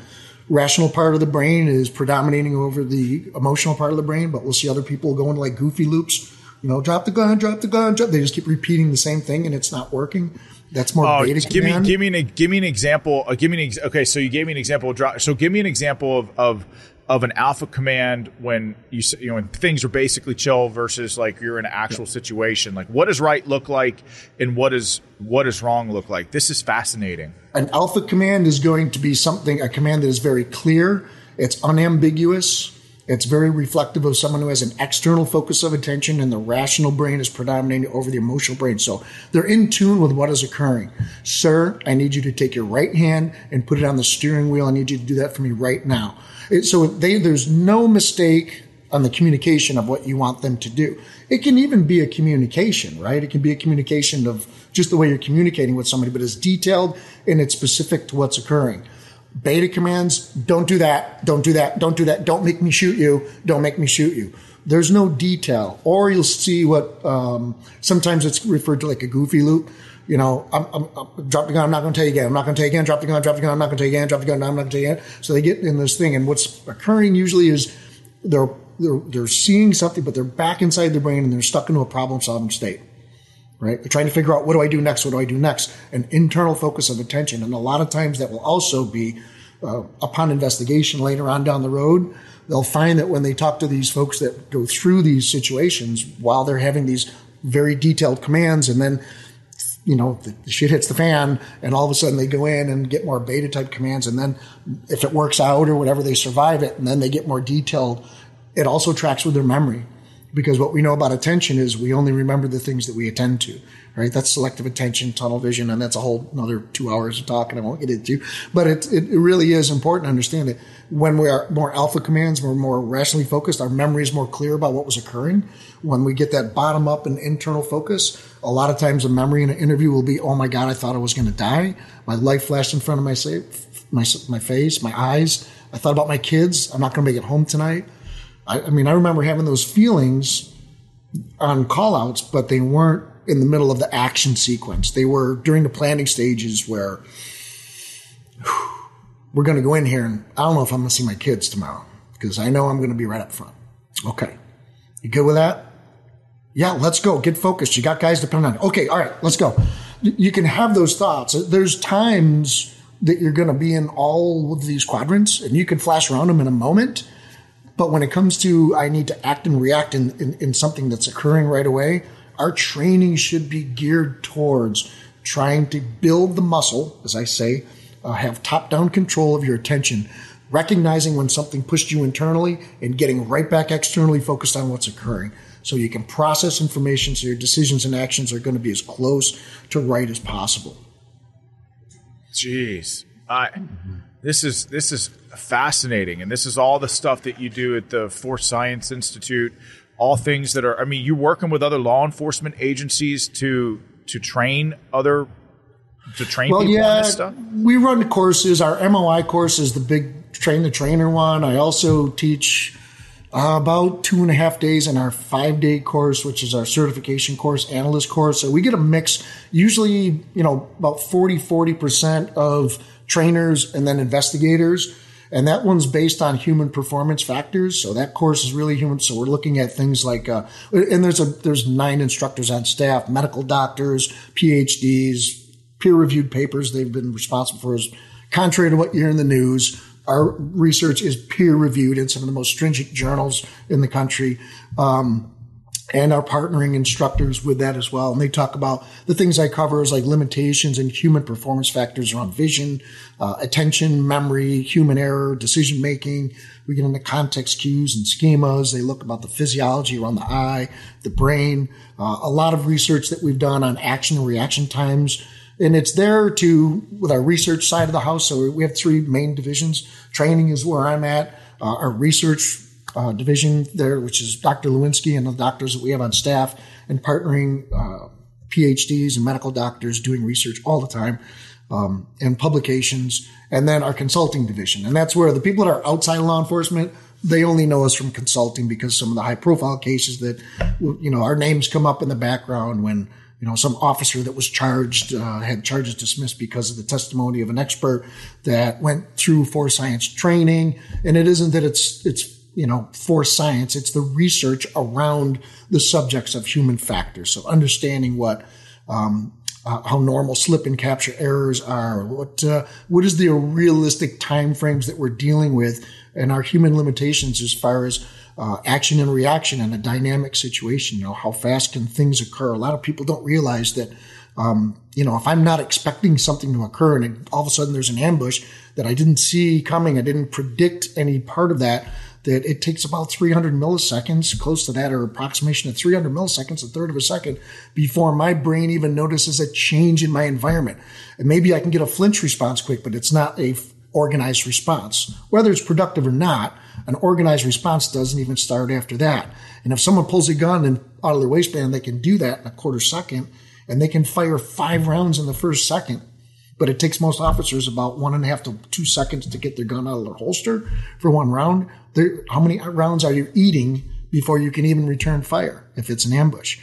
rational part of the brain is predominating over the emotional part of the brain. But we'll see other people going like goofy loops, drop the gun, drop the gun, drop. They just keep repeating the same thing and it's not working. That's more beta command. Give me an example. Okay, so you gave me an example. So give me an example of an alpha command when you when things are basically chill versus like you're in an actual situation. Like what does right look like and what does wrong look like? This is fascinating. An alpha command is going to be a command that is very clear. It's unambiguous. It's very reflective of someone who has an external focus of attention and the rational brain is predominating over the emotional brain. So they're in tune with what is occurring. Sir, I need you to take your right hand and put it on the steering wheel. I need you to do that for me right now. There's no mistake on the communication of what you want them to do. It can even be a communication, right? It can be a communication of just the way you're communicating with somebody, but it's detailed and it's specific to what's occurring. Beta commands, don't do that, don't do that, don't do that, don't make me shoot you, don't make me shoot you. There's no detail. Or you'll see what, sometimes it's referred to like a goofy loop. I'm drop the gun, I'm not going to tell you again, I'm not going to tell you again, drop the gun, I'm not going to tell you again, drop the gun, I'm not going to tell you again. So they get in this thing, and what's occurring usually is they're seeing something, but they're back inside their brain and they're stuck into a problem-solving state. Right? They're trying to figure out, what do I do next? What do I do next? An internal focus of attention. And a lot of times that will also be, upon investigation later on down the road, they'll find that when they talk to these folks that go through these situations while they're having these very detailed commands, and then, the shit hits the fan, and all of a sudden they go in and get more beta type commands. And then if it works out or whatever, they survive it. And then they get more detailed. It also tracks with their memory. Because what we know about attention is we only remember the things that we attend to, right? That's selective attention, tunnel vision, and that's a whole another 2 hours of talk and I won't get into. But it really is important to understand that when we are more alpha commands, we're more rationally focused, our memory is more clear about what was occurring. When we get that bottom up and internal focus, a lot of times the memory in an interview will be, oh my God, I thought I was going to die. My life flashed in front of my face, my eyes. I thought about my kids. I'm not going to make it home tonight. I remember having those feelings on call-outs, but they weren't in the middle of the action sequence. They were during the planning stages where we're going to go in here, and I don't know if I'm going to see my kids tomorrow because I know I'm going to be right up front. Okay. You good with that? Yeah, let's go. Get focused. You got guys depending on you. Okay, all right, let's go. You can have those thoughts. There's times that you're going to be in all of these quadrants, and you can flash around them in a moment. But when it comes to I need to act and react in something that's occurring right away, our training should be geared towards trying to build the muscle, as I say, have top-down control of your attention, recognizing when something pushed you internally and getting right back externally focused on what's occurring. So you can process information so your decisions and actions are going to be as close to right as possible. Jeez. This is fascinating, and this is all the stuff that you do at the Force Science Institute, all things that are, you're working with other law enforcement agencies to train people on this stuff? We run courses. Our MOI course is the big train the trainer one. I also teach about 2.5 days in our 5-day course, which is our certification course, analyst course. So we get a mix, usually, about 40% of trainers and then investigators. And that one's based on human performance factors. So that course is really human. So we're looking at things like, and there's 9 instructors on staff, medical doctors, PhDs, peer-reviewed papers they've been responsible for. Is contrary to what you hear in the news, our research is peer-reviewed in some of the most stringent journals in the country. and our partnering instructors with that as well. And they talk about the things I cover is like limitations and human performance factors around vision, attention, memory, human error, decision making. We get into context cues and schemas. They look about the physiology around the eye, the brain, a lot of research that we've done on action and reaction times. And it's there to, with our research side of the house. So we have three main divisions. Training is where I'm at. Our research division there, which is Dr. Lewinsky and the doctors that we have on staff, and partnering PhDs and medical doctors doing research all the time, and publications, and then our consulting division. And that's where the people that are outside law enforcement, they only know us from consulting because some of the high profile cases that, you know, our names come up in the background when, you know, some officer that was charged, had charges dismissed because of the testimony of an expert that went through Force Science training. And it isn't that it's you know, for science, it's the research around the subjects of human factors. So understanding what, how normal slip and capture errors are, what is the realistic timeframes that we're dealing with, and our human limitations as far as action and reaction in a dynamic situation. You know, how fast can things occur? A lot of people don't realize that. You know, if I'm not expecting something to occur and all of a sudden there's an ambush that I didn't see coming, I didn't predict any part of that, that it takes about 300 milliseconds, close to that, or approximation of 300 milliseconds, a third of a second, before my brain even notices a change in my environment. And maybe I can get a flinch response quick, but it's not a organized response. Whether it's productive or not, an organized response doesn't even start after that. And if someone pulls a gun and out of their waistband, they can do that in a quarter second, and they can fire 5 rounds in the first second. But it takes most officers about 1.5 to 2 seconds to get their gun out of their holster for 1 round. How many rounds are you eating before you can even return fire if it's an ambush?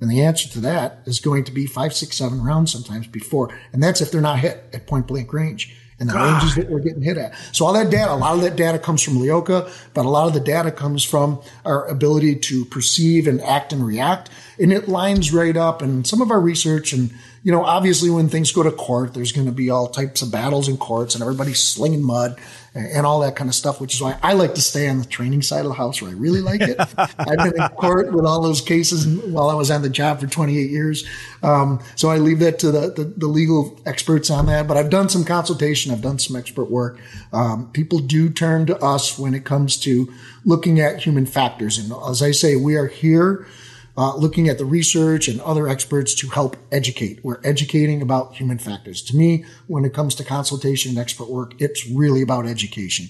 And the answer to that is going to be 5, 6, 7 rounds sometimes before. And that's if they're not hit at point blank range. And the ranges that we're getting hit at. So all that data, a lot of that data comes from LEOKA, but a lot of the data comes from our ability to perceive and act and react. And it lines right up. And some of our research, and, you know, obviously when things go to court, there's going to be all types of battles in courts and everybody's slinging mud and all that kind of stuff, which is why I like to stay on the training side of the house where I really like it. I've been in court with all those cases while I was on the job for 28 years. So I leave that to the legal experts on that. But I've done some consultation. I've done some expert work. People do turn to us when it comes to looking at human factors. And as I say, we are here looking at the research and other experts to help educate. We're educating about human factors. To me, when it comes to consultation and expert work, it's really about education.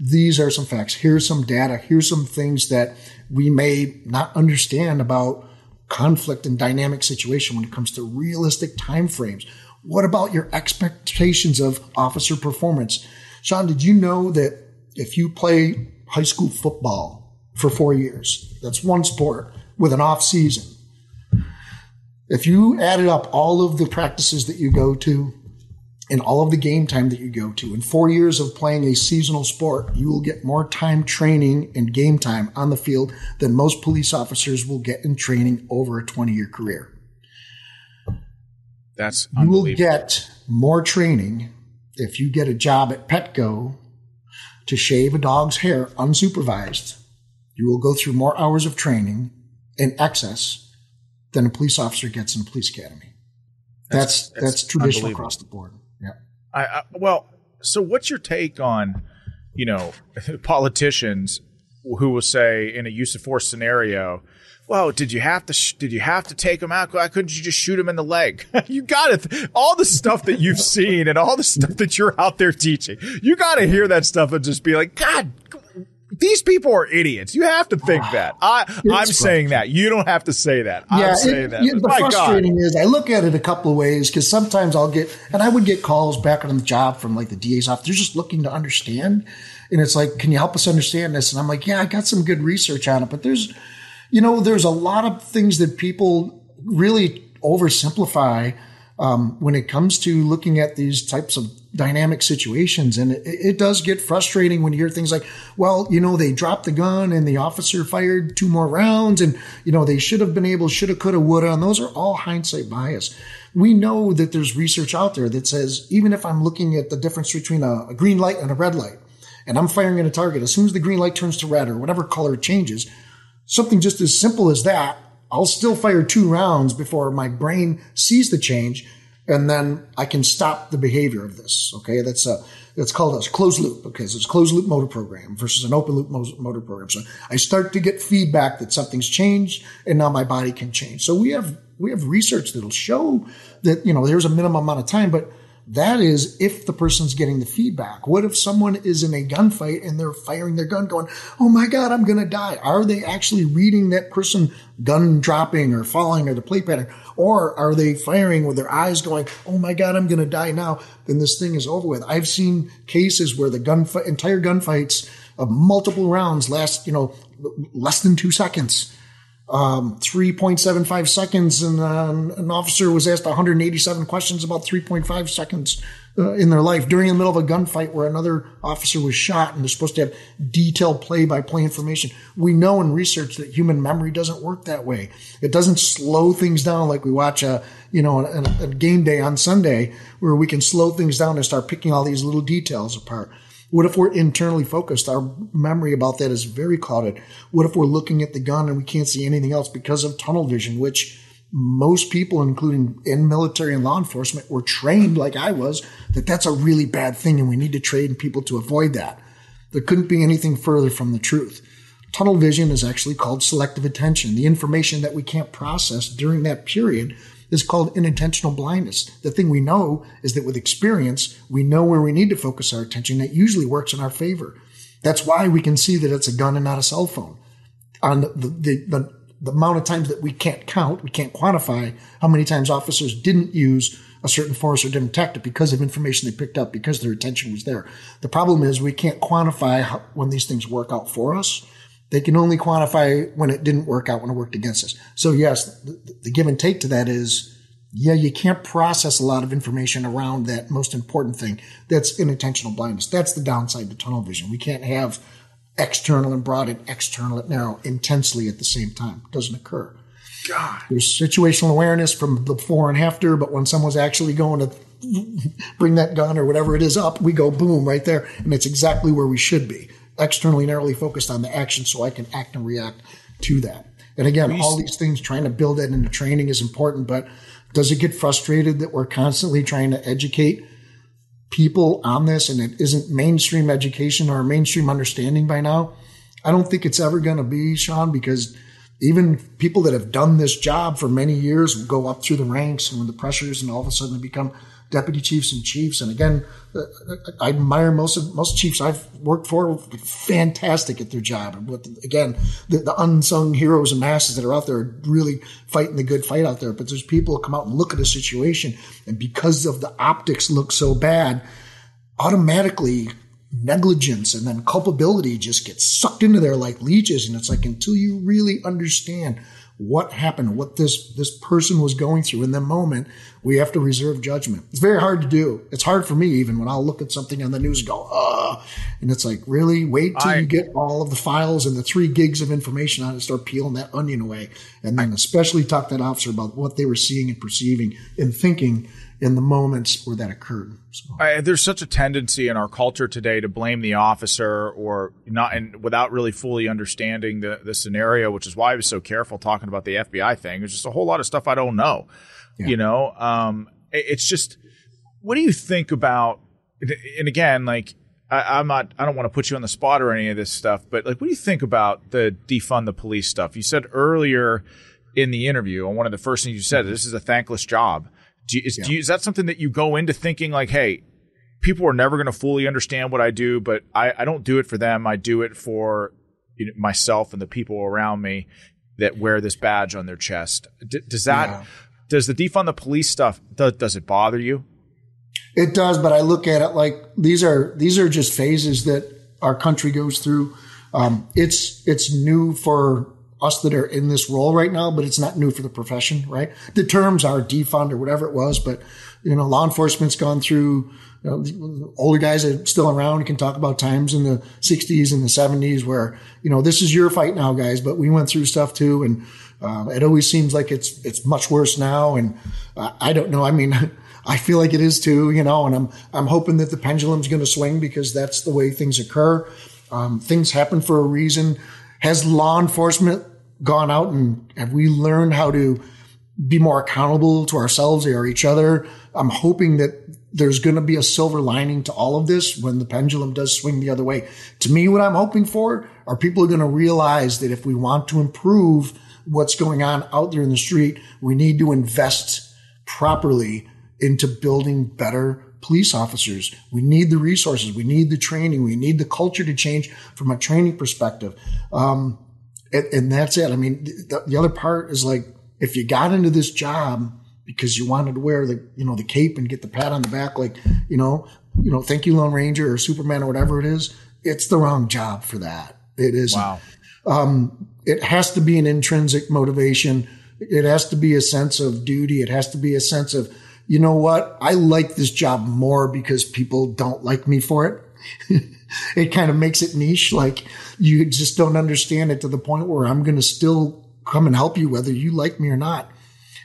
These are some facts. Here's some data. Here's some things that we may not understand about conflict and dynamic situation when it comes to realistic timeframes. What about your expectations of officer performance? Sean, did you know that if you play high school football for 4 years, that's one sport, with an off season, if you added up all of the practices that you go to and all of the game time that you go to in 4 years of playing a seasonal sport, you will get more time training and game time on the field than most police officers will get in training over a 20-year career. That's unbelievable. You will get more training if you get a job at Petco to shave a dog's hair unsupervised. You will go through more hours of training in excess than a police officer gets in a police academy. That's traditional across the board. Yeah. So what's your take on, you know, politicians who will say in a use of force scenario, well, did you have to take him out? Why couldn't you just shoot him in the leg? You got it. All the stuff that you've seen and all the stuff that you're out there teaching, you got to hear that stuff and just be like, God, these people are idiots. You have to think that. I'm saying that. You don't have to say that. Yeah, I'm saying that. The frustrating is I look at it a couple of ways because sometimes I would get calls back on the job from like the DA's office. They're just looking to understand. And it's like, can you help us understand this? And I'm like, yeah, I got some good research on it. But there's, you know, there's a lot of things that people really oversimplify when it comes to looking at these types of dynamic situations. And it does get frustrating when you hear things like, well, you know, they dropped the gun and the officer fired 2 more rounds and, you know, they should have been able, should have, could have, would have. And those are all hindsight bias. We know that there's research out there that says, even if I'm looking at the difference between a green light and a red light, and I'm firing at a target, as soon as the green light turns to red or whatever color changes, something just as simple as that I'll still fire 2 rounds before my brain sees the change, and then I can stop the behavior of this. Okay, that's called a closed loop. Okay, so it's a closed loop motor program versus an open loop motor program. So I start to get feedback that something's changed, and now my body can change. So we have research that'll show that, you know, there's a minimum amount of time, but that is if the person's getting the feedback. What if someone is in a gunfight and they're firing their gun going, oh my God, I'm going to die? Are they actually reading that person gun dropping or falling or the plate pattern? Or are they firing with their eyes going, oh my God, I'm going to die now? Then this thing is over with. I've seen cases where the entire gunfights of multiple rounds last, you know, less than 2 seconds. 3.75 seconds, and an officer was asked 187 questions about 3.5 seconds in their life during the middle of a gunfight where another officer was shot, and they're supposed to have detailed play-by-play information. We know in research that human memory doesn't work that way. It doesn't slow things down like we watch a game day on Sunday where we can slow things down and start picking all these little details apart. What if we're internally focused? Our memory about that is very clouded. What if we're looking at the gun and we can't see anything else because of tunnel vision, which most people, including in military and law enforcement, were trained, like I was, that that's a really bad thing and we need to train people to avoid that. There couldn't be anything further from the truth. Tunnel vision is actually called selective attention. The information that we can't process during that period is called unintentional blindness. The thing we know is that with experience, we know where we need to focus our attention. That usually works in our favor. That's why we can see that it's a gun and not a cell phone. On the amount of times that we can't count, we can't quantify how many times officers didn't use a certain force or didn't tactic because of information they picked up, because their attention was there. The problem is we can't quantify when these things work out for us. They can only quantify when it didn't work out, when it worked against us. So yes, the give and take to that is, yeah, you can't process a lot of information around that most important thing. That's unintentional blindness. That's the downside to tunnel vision. We can't have external and broad and external and narrow intensely at the same time. It doesn't occur. God. There's situational awareness from before and after, but when someone's actually going to bring that gun or whatever it is up, we go boom right there, and it's exactly where we should be. Externally narrowly focused on the action so I can act and react to that. And again, all these things, trying to build that into training is important, but does it get frustrated that we're constantly trying to educate people on this and it isn't mainstream education or mainstream understanding by now? I don't think it's ever going to be, Sean, because even people that have done this job for many years will go up through the ranks and when the pressures and all of a sudden they become deputy chiefs and chiefs. And again, I admire most chiefs I've worked for, fantastic at their job. And what, again, the unsung heroes and masses that are out there are really fighting the good fight out there. But there's people who come out and look at a situation, and because of the optics look so bad, automatically negligence and then culpability just gets sucked into there like leeches. And it's like, until you really understand what happened, what this person was going through in the moment, we have to reserve judgment. It's very hard to do. It's hard for me even when I'll look at something on the news and go, and it's like, really? Wait till you get all of the files and the 3 gigs of information on it, start peeling that onion away. And then especially talk to that officer about what they were seeing and perceiving and thinking in the moments where that occurred. So. There's such a tendency in our culture today to blame the officer or not, and without really fully understanding the scenario, which is why I was so careful talking about the FBI thing. There's just a whole lot of stuff I don't know. Yeah. You know, it's just, what do you think about? And again, like I don't want to put you on the spot or any of this stuff, but like, what do you think about the defund the police stuff? You said earlier in the interview, and one of the first things you said, this is a thankless job. Is that something that you go into thinking like, hey, people are never going to fully understand what I do, but I don't do it for them. I do it for myself and the people around me that wear this badge on their chest. Does the defund the police stuff, does it bother you? It does, but I look at it like these are just phases that our country goes through. It's new for us that are in this role right now, but it's not new for the profession, right? The terms are defund or whatever it was, but law enforcement's gone through, older guys that are still around can talk about times in the 60s and the 70s where, this is your fight now, guys, but we went through stuff too. And it always seems like it's much worse now. And I don't know. I mean, I feel like it is too, and I'm hoping that the pendulum's going to swing because that's the way things occur. Things happen for a reason. Has law enforcement gone out and have we learned how to be more accountable to ourselves or each other? I'm hoping that there's going to be a silver lining to all of this when the pendulum does swing the other way. To me, what I'm hoping for are people are going to realize that if we want to improve what's going on out there in the street, we need to invest properly into building better police officers. We need the resources. We need the training. We need the culture to change from a training perspective. And that's it. I mean, the other part is like, if you got into this job because you wanted to wear the cape and get the pat on the back, thank you, Lone Ranger or Superman or whatever it is, it's the wrong job for that. It isn't. Wow. It has to be an intrinsic motivation. It has to be a sense of duty. It has to be a sense of, you know what? I like this job more because people don't like me for it. It kind of makes it niche. Like, you just don't understand it to the point where I'm going to still come and help you whether you like me or not.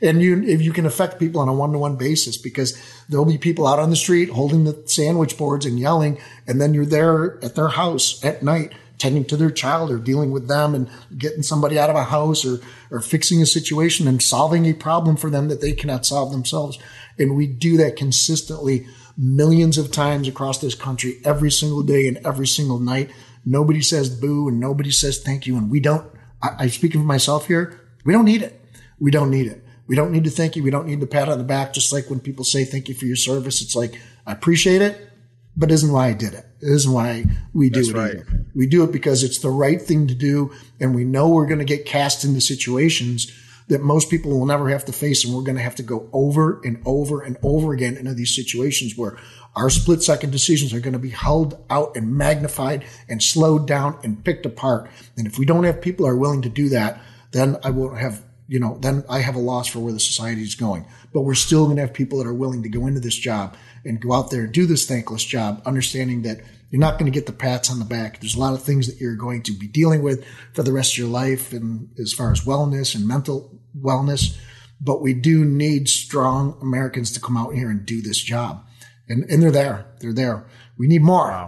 And if you can affect people on a one-to-one basis, because there'll be people out on the street holding the sandwich boards and yelling, and then you're there at their house at night tending to their child or dealing with them and getting somebody out of a house or fixing a situation and solving a problem for them that they cannot solve themselves. And we do that consistently millions of times across this country every single day and every single night. Nobody says boo and nobody says thank you. And we don't, I'm speaking for myself here, we don't need it. We don't need it. We don't need to thank you. We don't need to pat on the back. Just like when people say thank you for your service, it's like, I appreciate it, but isn't why I did it. It isn't why we do it. Right. We do it because it's the right thing to do. And we know we're going to get cast into situations that most people will never have to face. And we're going to have to go over and over and over again into these situations where our split second decisions are going to be held out and magnified and slowed down and picked apart. And if we don't have people who are willing to do that, then I won't have, then I have a loss for where the society is going. But we're still going to have people that are willing to go into this job and go out there and do this thankless job, understanding that you're not going to get the pats on the back. There's a lot of things that you're going to be dealing with for the rest of your life, and as far as wellness and mental wellness. But we do need strong Americans to come out here and do this job. And they're there. They're there. We need more. Wow.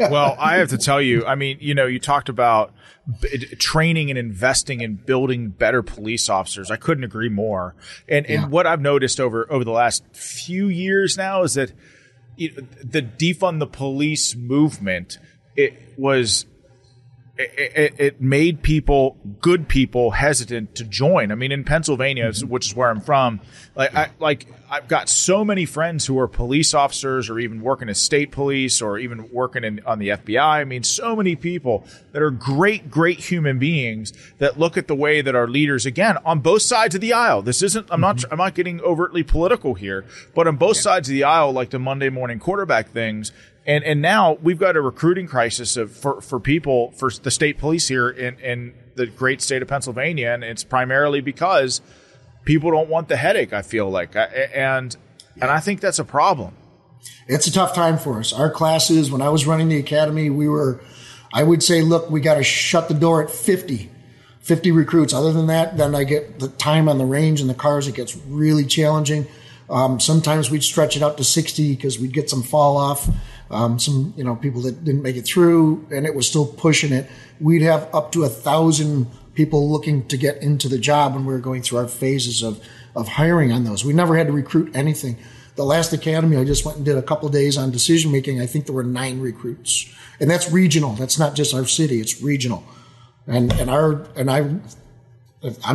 Well, I have to tell you, I mean, you talked about training and investing in building better police officers. I couldn't agree more. And what I've noticed over the last few years now is that the defund the police movement, it made good people hesitant to join. I mean, in Pennsylvania, mm-hmm. which is where I'm from, I've got so many friends who are police officers or even working as state police or even working on the FBI. I mean, so many people that are great, great human beings that look at the way that our leaders, again, on both sides of the aisle. This isn't, I'm not getting overtly political here, but on both sides of the aisle, like the Monday morning quarterback things. And now we've got a recruiting crisis for people, for the state police here in the great state of Pennsylvania. And it's primarily because people don't want the headache, I feel like. And I think that's a problem. It's a tough time for us. Our classes, when I was running the academy, I would say, look, we got to shut the door at 50 recruits. Other than that, then I get the time on the range and the cars. It gets really challenging. Sometimes we'd stretch it out to 60 because we'd get some fall off. Some, people that didn't make it through, and it was still pushing it. We'd have up to 1,000 people looking to get into the job when we were going through our phases of hiring on those. We never had to recruit anything. The last academy, I just went and did a couple days on decision making. I think there were 9 recruits, and that's regional. That's not just our city; it's regional. And I'm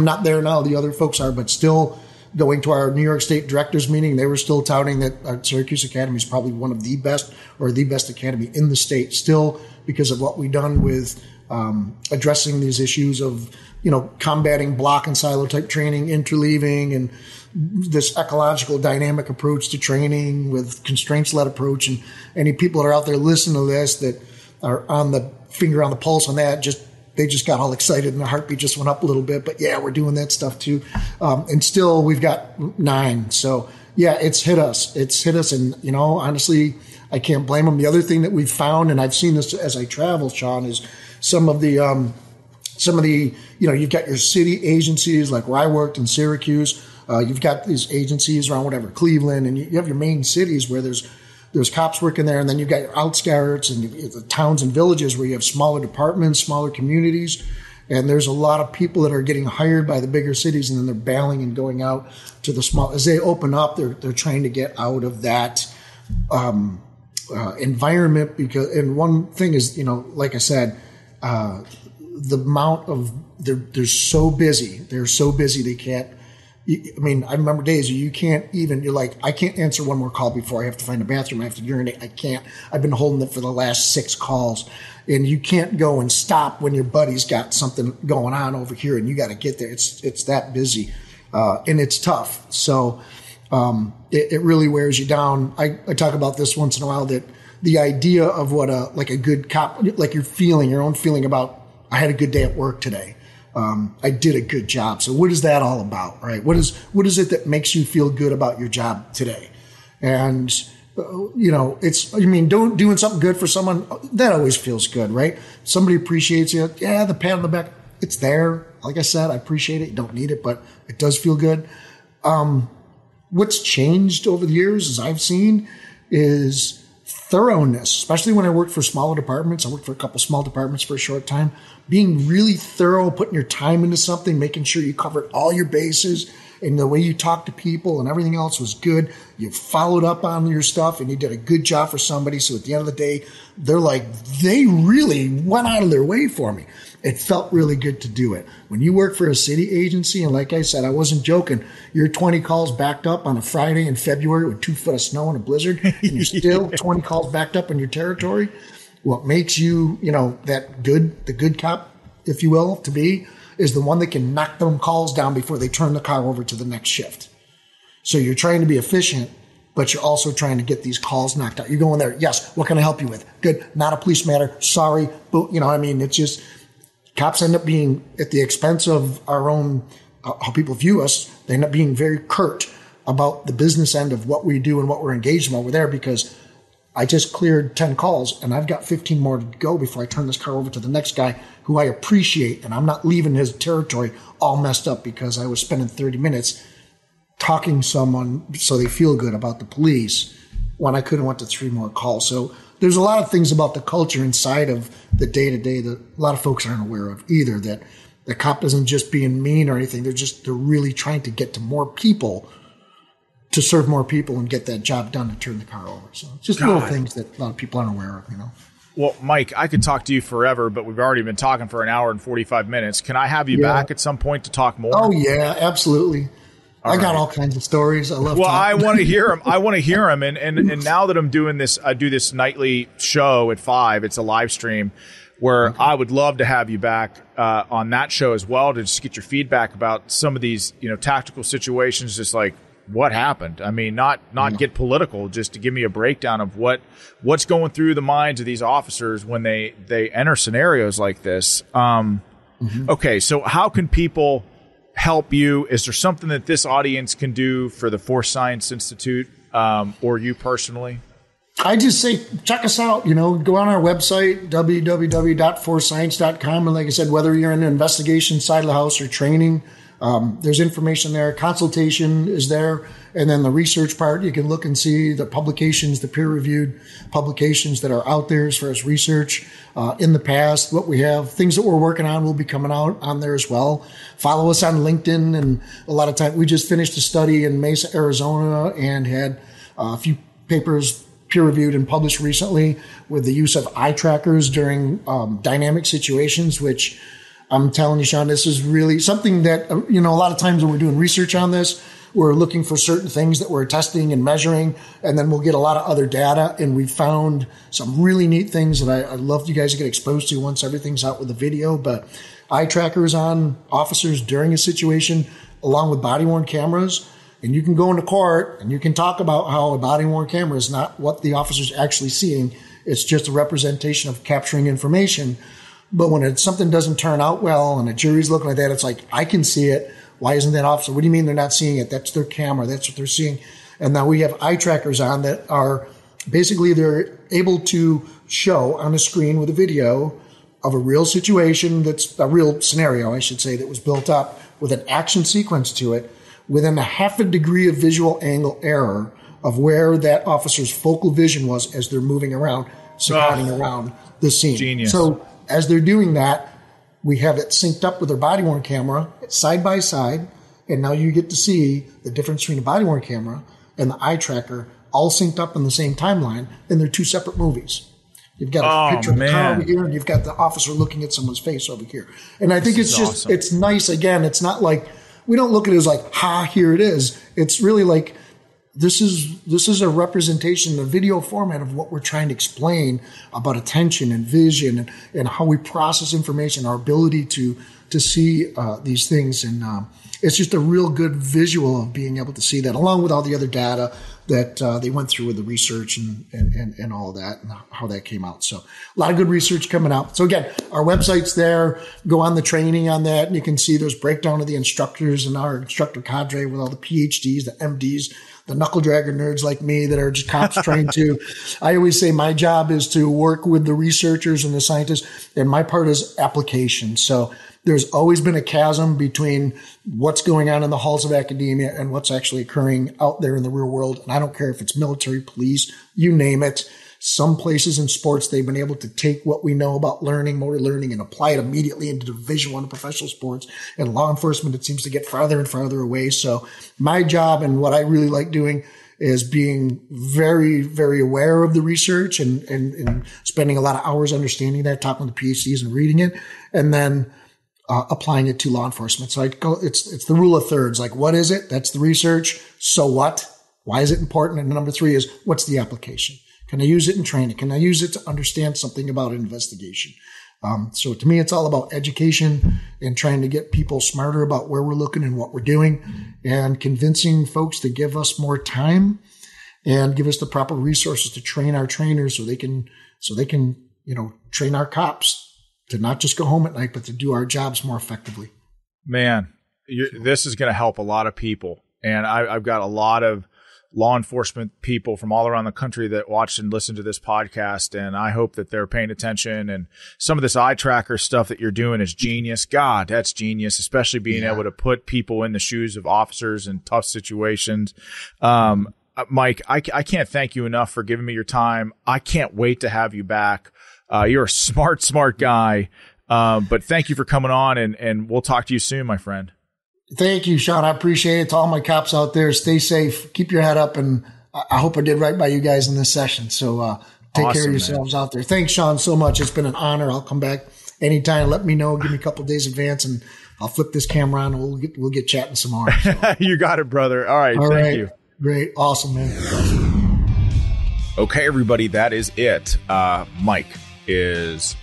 not there now. The other folks are, but still. Going to our New York State directors meeting, they were still touting that our Syracuse Academy is probably one of the best or the best academy in the state still because of what we've done with addressing these issues of, combating block and silo type training, interleaving, and this ecological dynamic approach to training with constraints-led approach. And any people that are out there listening to this that are on the finger on the pulse on that, they just got all excited and their heartbeat just went up a little bit. But yeah, we're doing that stuff too. And still we've got 9. So yeah, it's hit us. And, honestly, I can't blame them. The other thing that we've found, and I've seen this as I travel, Sean, is some of the you've got your city agencies like where I worked in Syracuse. You've got these agencies around Cleveland, and you have your main cities where there's cops working there, and then you've got your outskirts and the towns and villages where you have smaller departments, smaller communities, And there's a lot of people that are getting hired by the bigger cities, and then they're bailing and going out to the small. As they open up, they're trying to get out of that environment. Because, and one thing is, you know, like I said, the amount of they're so busy. They're so busy they can't. I mean, I remember days you can't even, you're like, I can't answer one more call before I have to find a bathroom. I have to urinate. I can't. I've been holding it for the last 6 calls. And you can't go and stop when your buddy's got something going on over here and you got to get there. It's that busy. And it's tough. So it really wears you down. I talk about this once in a while, that the idea of what a good cop, like your own feeling about, I had a good day at work today. I did a good job. So what is that all about, right? What is it that makes you feel good about your job today? And, you know, doing something good for someone, that always feels good, right? Somebody appreciates you. Yeah, the pat on the back, it's there. Like I said, I appreciate it. You don't need it, but it does feel good. What's changed over the years, as I've seen, is thoroughness, especially when I worked for smaller departments. I worked for a couple small departments for a short time. Being really thorough, putting your time into something, making sure you covered all your bases, and the way you talked to people and everything else was good. You followed up on your stuff, and you did a good job for somebody. So at the end of the day, they're like, they really went out of their way for me. It felt really good to do it. When you work for a city agency, and like I said, I wasn't joking, you're 20 calls backed up on a Friday in February with 2 foot of snow and a blizzard, and you're still 20 calls backed up in your territory. What makes you, you know, the good cop, if you will, to be, is the one that can knock them calls down before they turn the car over to the next shift. So you're trying to be efficient, but you're also trying to get these calls knocked out. You're going there. Yes. What can I help you with? Good. Not a police matter. Sorry. But, you know, I mean, it's just cops end up being at the expense of our own, how people view us. They end up being very curt about the business end of what we do and what we're engaged in while we're there, because I just cleared 10 calls and I've got 15 more to go before I turn this car over to the next guy who I appreciate. And I'm not leaving his territory all messed up because I was spending 30 minutes talking to someone so they feel good about the police when I could have went to 3 more calls. So there's a lot of things about the culture inside of the day-to-day that a lot of folks aren't aware of either, that the cop isn't just being mean or anything. They're really trying to get to more people, to serve more people and get that job done and turn the car over. So it's just little things that a lot of people aren't aware of, you know. Well, Mike, I could talk to you forever, but we've already been talking for an hour and 45 minutes. Can I have you back at some point to talk more? Oh, yeah, absolutely. All right. Got all kinds of stories. I love talking. I want to hear them. And now that I'm doing this, I do this nightly show at 5. It's a live stream where I would love to have you back on that show as well, to just get your feedback about some of these, you know, tactical situations, just like, what happened? I mean, not get political, just to give me a breakdown of what's going through the minds of these officers when they enter scenarios like this. Okay, so how can people help you? Is there something that this audience can do for the Force Science Institute or you personally? I just say, check us out, you know, go on our website, www.forcescience.com. And like I said, whether you're in the investigation side of the house or training, there's information there. Consultation is there. And then the research part, you can look and see the publications, the peer-reviewed publications that are out there as far as research in the past, what we have, things that we're working on will be coming out on there as well. Follow us on LinkedIn. And a lot of times, we just finished a study in Mesa, Arizona, and had a few papers peer-reviewed and published recently with the use of eye trackers during dynamic situations, which I'm telling you, Sean, this is really something that, you know, a lot of times when we're doing research on this, we're looking for certain things that we're testing and measuring, and then we'll get a lot of other data. And we found some really neat things that I'd love you guys to get exposed to once everything's out with the video. But eye trackers on officers during a situation, along with body-worn cameras. And you can go into court and you can talk about how a body-worn camera is not what the officer's actually seeing. It's just a representation of capturing information. But when something doesn't turn out well and a jury's looking at that, it's like, I can see it. Why isn't that officer? What do you mean they're not seeing it? That's their camera. That's what they're seeing. And now we have eye trackers on that are basically they're able to show on a screen with a video of a real situation, that's a real scenario, I should say, that was built up with an action sequence to it within a half a degree of visual angle error of where that officer's focal vision was as they're moving around, surrounding around the scene. Genius. So as they're doing that, We have it synced up with our body-worn camera side by side, and now you get to see the difference between a body-worn camera and the eye tracker all synced up in the same timeline, and they're two separate movies. You've got a picture of the car over here, and you've got the officer looking at someone's face over here. And I think it's just awesome. It's nice. Again, it's not like we don't look at it as like, ha, here it is. It's really like this is a representation, a video format of what we're trying to explain about attention and vision and how we process information, our ability to see these things. And it's just a real good visual of being able to see that, along with all the other data that they went through with the research and all that and how that came out. So a lot of good research coming out. So again, our website's there. Go on the training on that, and you can see there's breakdown of the instructors and our instructor cadre with all the PhDs, the MDs, the knuckle dragger nerds like me that are just cops trained to. I always say my job is to work with the researchers and the scientists, and my part is application. So there's always been a chasm between what's going on in the halls of academia and what's actually occurring out there in the real world. And I don't care if it's military, police, you name it. Some places in sports, they've been able to take what we know about learning, motor learning, and apply it immediately into Division I and professional sports. And law enforcement, it seems to get farther and farther away. So my job and what I really like doing is being very, very aware of the research and spending a lot of hours understanding that, talking to PhDs and reading it, and then applying it to law enforcement. So I'd go, it's the rule of thirds. Like, what is it? That's the research. So what? Why is it important? And number three is, what's the application? Can I use it in training? Can I use it to understand something about an investigation? So to me, it's all about education and trying to get people smarter about where we're looking and what we're doing, and convincing folks to give us more time and give us the proper resources to train our trainers so they can, you know, train our cops to not just go home at night, but to do our jobs more effectively. Man, this is going to help a lot of people. And I've got a lot of law enforcement people from all around the country that watch and listen to this podcast. And I hope that they're paying attention. And some of this eye tracker stuff that you're doing is genius. God, that's genius, especially being able to put people in the shoes of officers in tough situations. Mike, I can't thank you enough for giving me your time. I can't wait to have you back. You're a smart guy. But thank you for coming on, and we'll talk to you soon, my friend. Thank you, Sean. I appreciate it. To all my cops out there, stay safe, keep your head up, and I hope I did right by you guys in this session. So take care of yourselves out there. Thanks, Sean, so much. It's been an honor. I'll come back anytime. Let me know. Give me a couple days advance, and I'll flip this camera on, and we'll get chatting some more. So. You got it, brother. All right. Thank you. Great. Awesome, man. Okay, everybody, that is it. Mike is,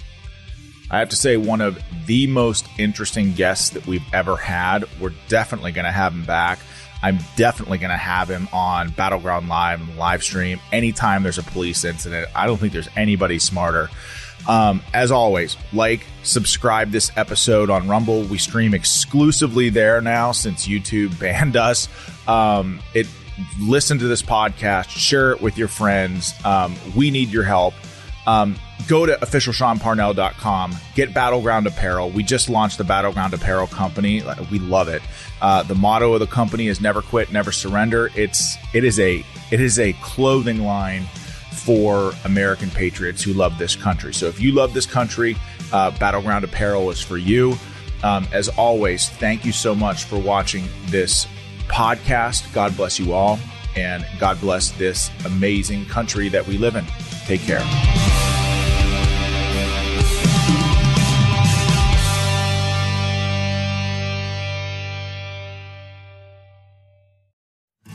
I have to say, one of the most interesting guests that we've ever had. We're definitely going to have him back. I'm definitely going to have him on Battleground Live and live stream anytime there's a police incident. I don't think there's anybody smarter. As always, subscribe this episode on Rumble. We stream exclusively there now since YouTube banned us. Listen to this podcast, share it with your friends. We need your help. Go to officialseanparnell.com, get Battleground Apparel. We just launched the Battleground Apparel company. We love it. The motto of the company is never quit, never surrender. It is a clothing line for American patriots who love this country. So if you love this country, Battleground Apparel is for you. As always, thank you so much for watching this podcast. God bless you all, and God bless this amazing country that we live in. Take care.